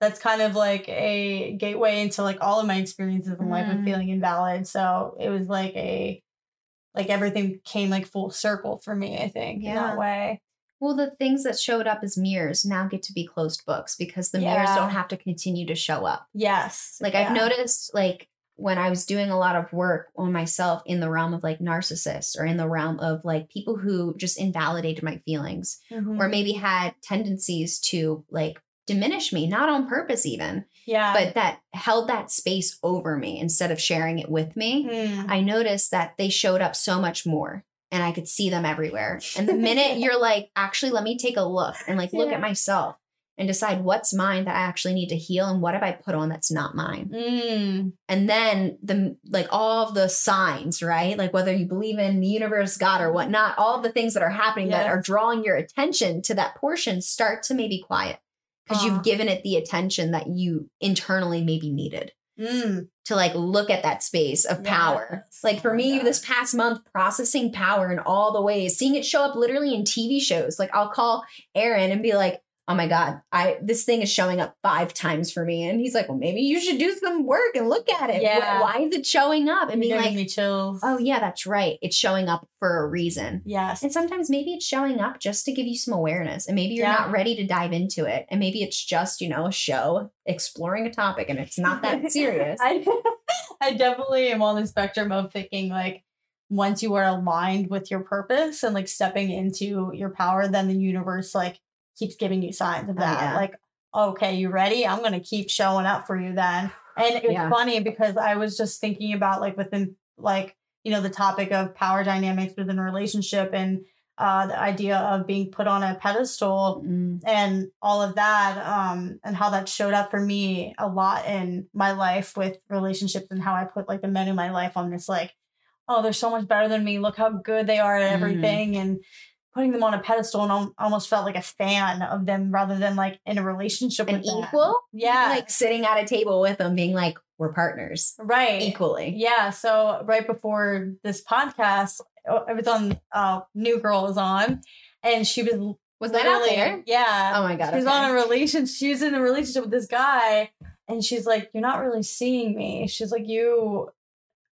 that's kind of like a gateway into like all of my experiences in life mm. of feeling invalid. So it was like a, like everything came like full circle for me, I think, yeah. in that way. Well, the things that showed up as mirrors now get to be closed books because the yeah. mirrors don't have to continue to show up. Yes. Like yeah. I've noticed like when I was doing a lot of work on myself in the realm of like narcissists or in the realm of like people who just invalidated my feelings mm-hmm. or maybe had tendencies to like diminish me, not on purpose even, yeah. but that held that space over me instead of sharing it with me. Mm. I noticed that they showed up so much more. And I could see them everywhere. And the minute you're like, actually, let me take a look and like, look yeah. at myself and decide what's mine that I actually need to heal. And what have I put on that's not mine? Mm. And then the, like all of the signs, right? Like whether you believe in the universe, God or whatnot, all the things that are happening yes. that are drawing your attention to that portion start to maybe quiet because uh. you've given it the attention that you internally maybe needed. Mm. To like look at that space of power. Yes. Like for me, yeah. this past month, processing power in all the ways, seeing it show up literally in T V shows. Like I'll call Aaron and be like, "Oh my God, I this thing is showing up five times for me," and he's like, "Well, maybe you should do some work and look at it. Yeah. Why, why is it showing up?" And being like, me chills. "Oh yeah, that's right. It's showing up for a reason." Yes. And sometimes maybe it's showing up just to give you some awareness, and maybe you're yeah. not ready to dive into it, and maybe it's just you know a show. Exploring a topic and it's not that serious. I, I definitely am on the spectrum of thinking like once you are aligned with your purpose and like stepping into your power, then the universe like keeps giving you signs of that. Oh, yeah. Like, okay, you ready? I'm going to keep showing up for you then. And it was yeah. funny because I was just thinking about like within like, you know, the topic of power dynamics within a relationship and Uh, the idea of being put on a pedestal mm. and all of that um, and how that showed up for me a lot in my life with relationships and how I put like the men in my life on this like, oh, they're so much better than me. Look how good they are at everything. Mm. And putting them on a pedestal and I almost felt like a fan of them rather than like in a relationship. An with equal? Them. Yeah. Like sitting at a table with them being like, we're partners. Right. Equally. Yeah. So right before this podcast, I was on uh, New Girl was on, and she was was that out there? Yeah. Oh my God. She was okay. on a relationship. She was in a relationship with this guy, and she's like, "You're not really seeing me." She's like, "You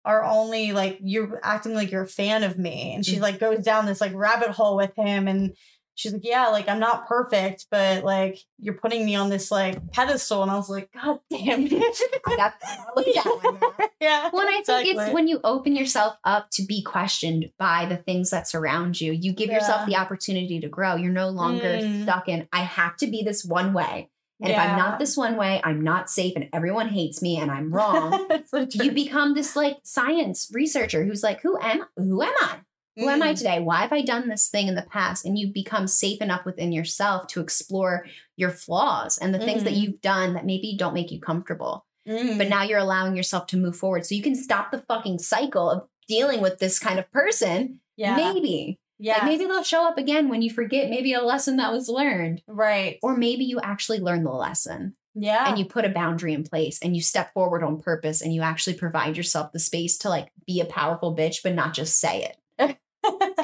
are only like you're acting like you're a fan of me," and she like goes down this like rabbit hole with him, and she's like, "Yeah, like I'm not perfect, but like you're putting me on this like pedestal," and I was like, "God damn it!" I got that. Look at that one. Now. Yeah. When I think exactly. it's when you open yourself up to be questioned by the things that surround you, you give yeah. yourself the opportunity to grow. You're no longer mm. stuck in, I have to be this one way. And yeah. if I'm not this one way, I'm not safe and everyone hates me and I'm wrong. So you become this like science researcher who's like, who am, who am I? Who am I today? Why have I done this thing in the past? And you become safe enough within yourself to explore your flaws and the mm-hmm. things that you've done that maybe don't make you comfortable. Mm-hmm. But now you're allowing yourself to move forward. So you can stop the fucking cycle of dealing with this kind of person. Yeah. Maybe. Yeah. Like maybe they'll show up again when you forget maybe a lesson that was learned. Right. Or maybe you actually learn the lesson. Yeah. And you put a boundary in place and you step forward on purpose and you actually provide yourself the space to like be a powerful bitch, but not just say it.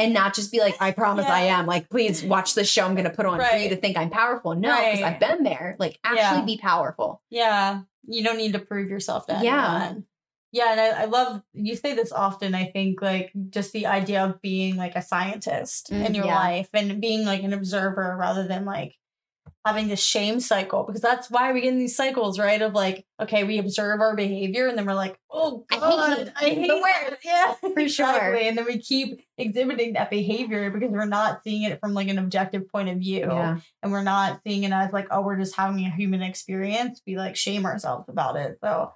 And not just be like, I promise yeah. I am. Like, please watch this show I'm going to put on right. for you to think I'm powerful. No, because right. I've been there. Like, actually yeah. be powerful. Yeah. You don't need to prove yourself to yeah. anyone. Yeah. And I, I love, you say this often, I think, like, just the idea of being like a scientist mm, in your yeah. life and being like an observer rather than like having this shame cycle, because that's why we get in these cycles, right? Of like, okay, we observe our behavior and then we're like, oh God, I hate, I hate it. Yeah, for sure. And then we keep exhibiting that behavior because we're not seeing it from like an objective point of view. Yeah. And we're not seeing it as like, oh, we're just having a human experience. We like shame ourselves about it. So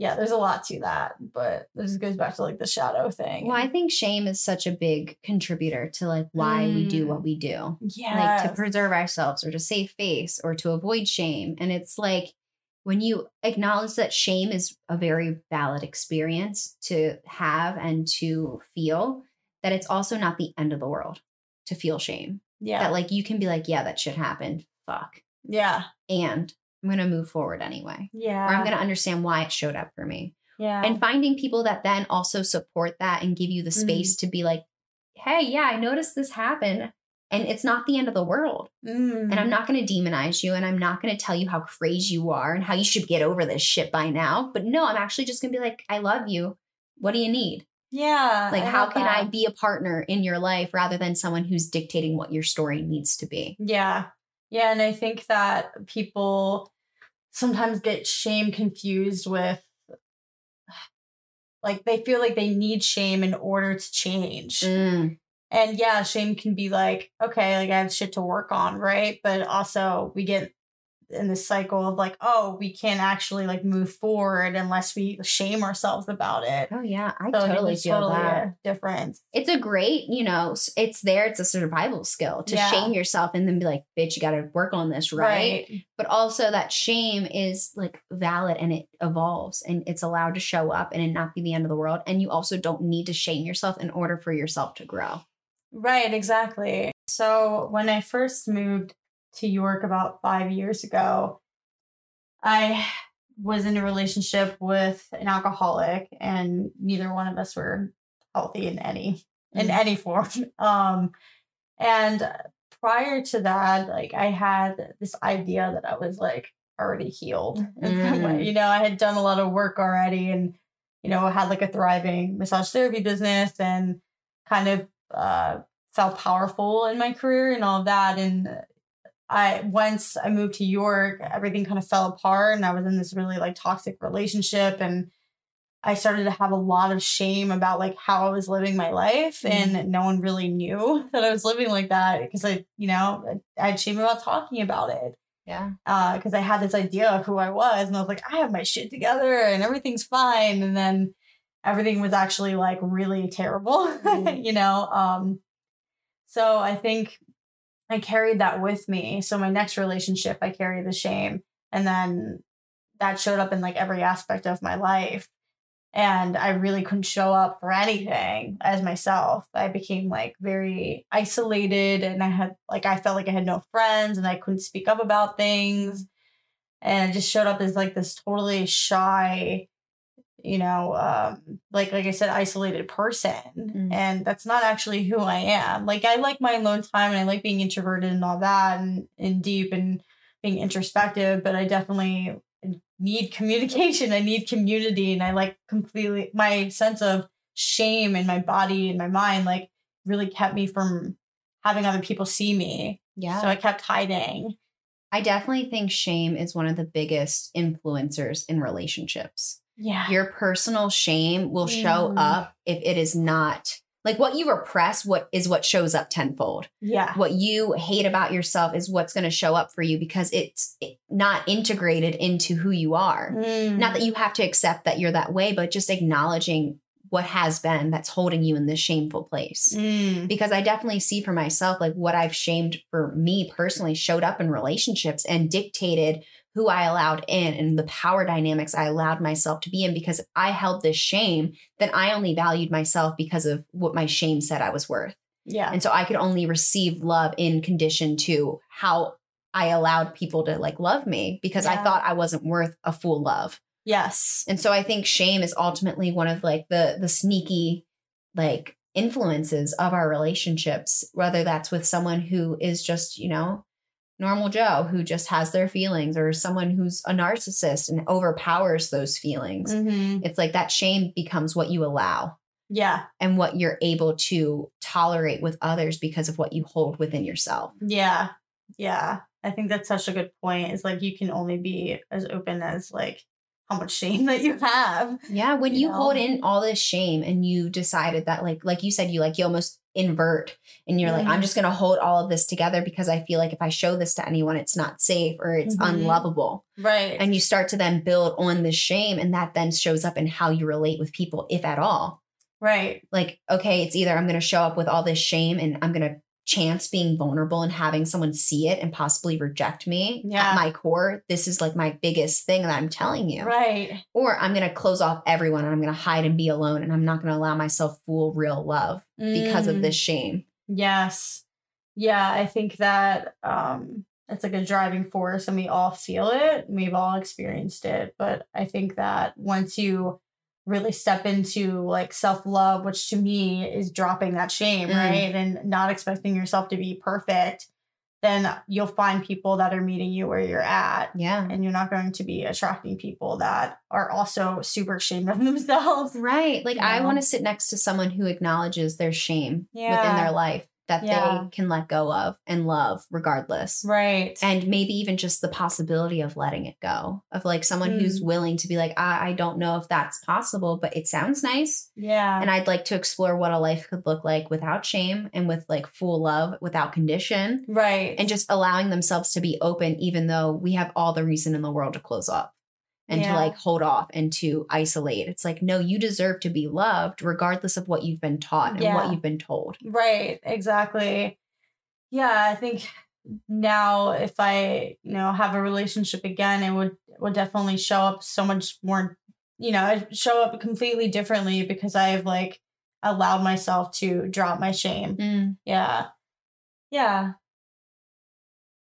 yeah, there's a lot to that, but this goes back to like the shadow thing. Well, I think shame is such a big contributor to like why mm. we do what we do. Yeah. Like to preserve ourselves or to save face or to avoid shame. And it's like when you acknowledge that shame is a very valid experience to have and to feel, that it's also not the end of the world to feel shame. Yeah. That like you can be like, yeah, that shit happened. Fuck. Yeah. And I'm going to move forward anyway. Yeah. Or I'm going to understand why it showed up for me. Yeah. And finding people that then also support that and give you the space mm. to be like, hey, yeah, I noticed this happened and it's not the end of the world. Mm. And I'm not going to demonize you. And I'm not going to tell you how crazy you are and how you should get over this shit by now. But no, I'm actually just going to be like, I love you. What do you need? Yeah. Like, I how can that. I be a partner in your life rather than someone who's dictating what your story needs to be? Yeah. Yeah. And I think that people sometimes get shame confused with like, they feel like they need shame in order to change. Mm. And yeah, shame can be like, okay, like I have shit to work on. Right. But also we get in this cycle of like, oh, we can't actually like move forward unless we shame ourselves about it. Oh yeah. I so totally feel totally that difference. It's a great, you know, it's there. It's a survival skill to yeah. shame yourself and then be like, bitch, you got to work on this. Right? right. But also that shame is like valid and it evolves and it's allowed to show up and it not be the end of the world. And you also don't need to shame yourself in order for yourself to grow. Right. Exactly. So when I first moved to York about five years ago, I was in a relationship with an alcoholic and neither one of us were healthy in any, in mm-hmm. any form. Um, and prior to that, like I had this idea that I was like already healed. Mm-hmm. You know, I had done a lot of work already and, you know, had like a thriving massage therapy business and kind of uh, felt powerful in my career and all of that. And I, once I moved to York, everything kind of fell apart and I was in this really like toxic relationship and I started to have a lot of shame about like how I was living my life mm-hmm. and no one really knew that I was living like that because I, you know, I, I had shame about talking about it. Yeah. Uh, cause I had this idea of who I was and I was like, I have my shit together and everything's fine. And then everything was actually like really terrible, mm-hmm. you know? Um, so I think I carried that with me. So my next relationship, I carried the shame. And then that showed up in like every aspect of my life. And I really couldn't show up for anything as myself. I became like very isolated and I had like, I felt like I had no friends and I couldn't speak up about things. And I just showed up as like this totally shy, you know, um, like, like I said, isolated person. Mm. And that's not actually who I am. Like, I like my alone time and I like being introverted and all that and, and deep and being introspective, but I definitely need communication. I need community. And I like completely my sense of shame in my body and my mind, like really kept me from having other people see me. Yeah. So I kept hiding. I definitely think shame is one of the biggest influencers in relationships. Yeah. Your personal shame will show mm. up if it is not like what you repress, what is what shows up tenfold. Yeah. What you hate about yourself is what's going to show up for you because it's not integrated into who you are. Mm. Not that you have to accept that you're that way, but just acknowledging what has been that's holding you in this shameful place. Mm. Because I definitely see for myself, like what I've shamed for me personally showed up in relationships and dictated who I allowed in and the power dynamics I allowed myself to be in, because I held this shame that I only valued myself because of what my shame said I was worth. Yeah. And so I could only receive love in condition to how I allowed people to like love me, because yeah. I thought I wasn't worth a full love. Yes. And so I think shame is ultimately one of like the, the sneaky like influences of our relationships, whether that's with someone who is just, you know, normal Joe who just has their feelings, or someone who's a narcissist and overpowers those feelings. Mm-hmm. It's like that shame becomes what you allow. Yeah. And what you're able to tolerate with others because of what you hold within yourself. Yeah. Yeah. I think that's such a good point. It's like, you can only be as open as like how much shame that you have. Yeah. When you, you know? hold in all this shame and you decided that like, like you said, you like, you almost invert and you're mm-hmm. like, I'm just going to hold all of this together because I feel like if I show this to anyone, it's not safe or it's mm-hmm. unlovable. Right. And you start to then build on this shame, and that then shows up in how you relate with people, if at all. Right. Like, okay, it's either I'm going to show up with all this shame and I'm going to chance being vulnerable and having someone see it and possibly reject me yeah. at my core. This is like my biggest thing that I'm telling you. Right. Or I'm going to close off everyone and I'm going to hide and be alone. And I'm not going to allow myself full real love mm. because of this shame. Yes. Yeah. I think that um, it's like a driving force, and we all feel it. We've all experienced it. But I think that once you really step into like self-love, which to me is dropping that shame, mm-hmm. right? And not expecting yourself to be perfect, then you'll find people that are meeting you where you're at. Yeah. And you're not going to be attracting people that are also super ashamed of themselves. Right. Like, you know? I want to sit next to someone who acknowledges their shame yeah. within their life that yeah. they can let go of and love regardless. Right. And maybe even just the possibility of letting it go, of like someone mm. who's willing to be like, I-, I don't know if that's possible, but it sounds nice. Yeah. And I'd like to explore what a life could look like without shame and with like full love, without condition. Right. And just allowing themselves to be open, even though we have all the reason in the world to close off and yeah. to like hold off and to isolate. It's like, no, you deserve to be loved regardless of what you've been taught and yeah. what you've been told. Right. Exactly. Yeah. I think now if I, you know, have a relationship again, it would, would definitely show up so much more, you know, it'd show up completely differently because I've like allowed myself to drop my shame. Mm. Yeah. Yeah.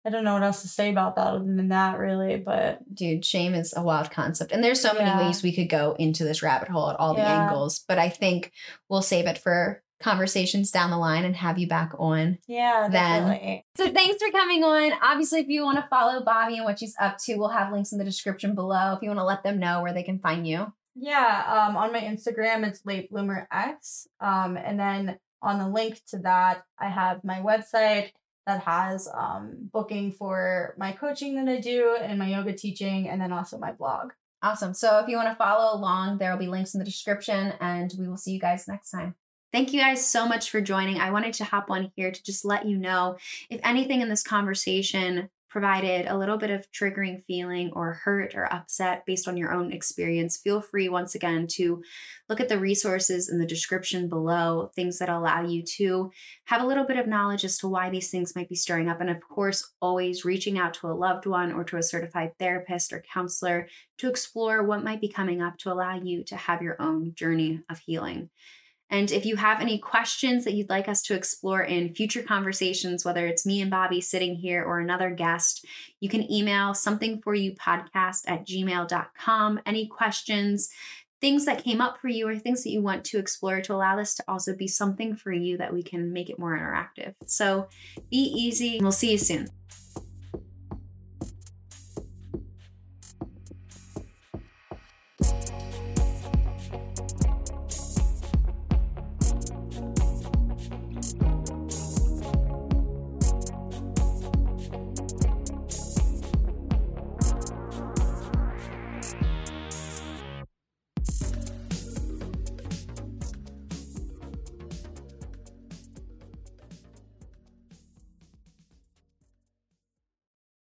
I don't know what else to say about that other than that, really, but... Dude, shame is a wild concept. And there's so many yeah. ways we could go into this rabbit hole at all yeah. the angles, but I think we'll save it for conversations down the line and have you back on. Yeah, definitely. Then. So thanks for coming on. Obviously, if you want to follow Bobby and what she's up to, we'll have links in the description below if you want to let them know where they can find you. Yeah, um, on my Instagram, it's late bloomer x. Um, and then on the link to that, I have my website, that has um, booking for my coaching that I do and my yoga teaching, and then also my blog. Awesome. So if you want to follow along, there will be links in the description, and we will see you guys next time. Thank you guys so much for joining. I wanted to hop on here to just let you know if anything in this conversation provided a little bit of triggering feeling or hurt or upset based on your own experience, feel free once again to look at the resources in the description below, things that allow you to have a little bit of knowledge as to why these things might be stirring up. And of course, always reaching out to a loved one or to a certified therapist or counselor to explore what might be coming up to allow you to have your own journey of healing. And if you have any questions that you'd like us to explore in future conversations, whether it's me and Bobby sitting here or another guest, you can email something for you podcast at gmail dot com. Any questions, things that came up for you, or things that you want to explore to allow this to also be something for you that we can make it more interactive. So be easy, and we'll see you soon.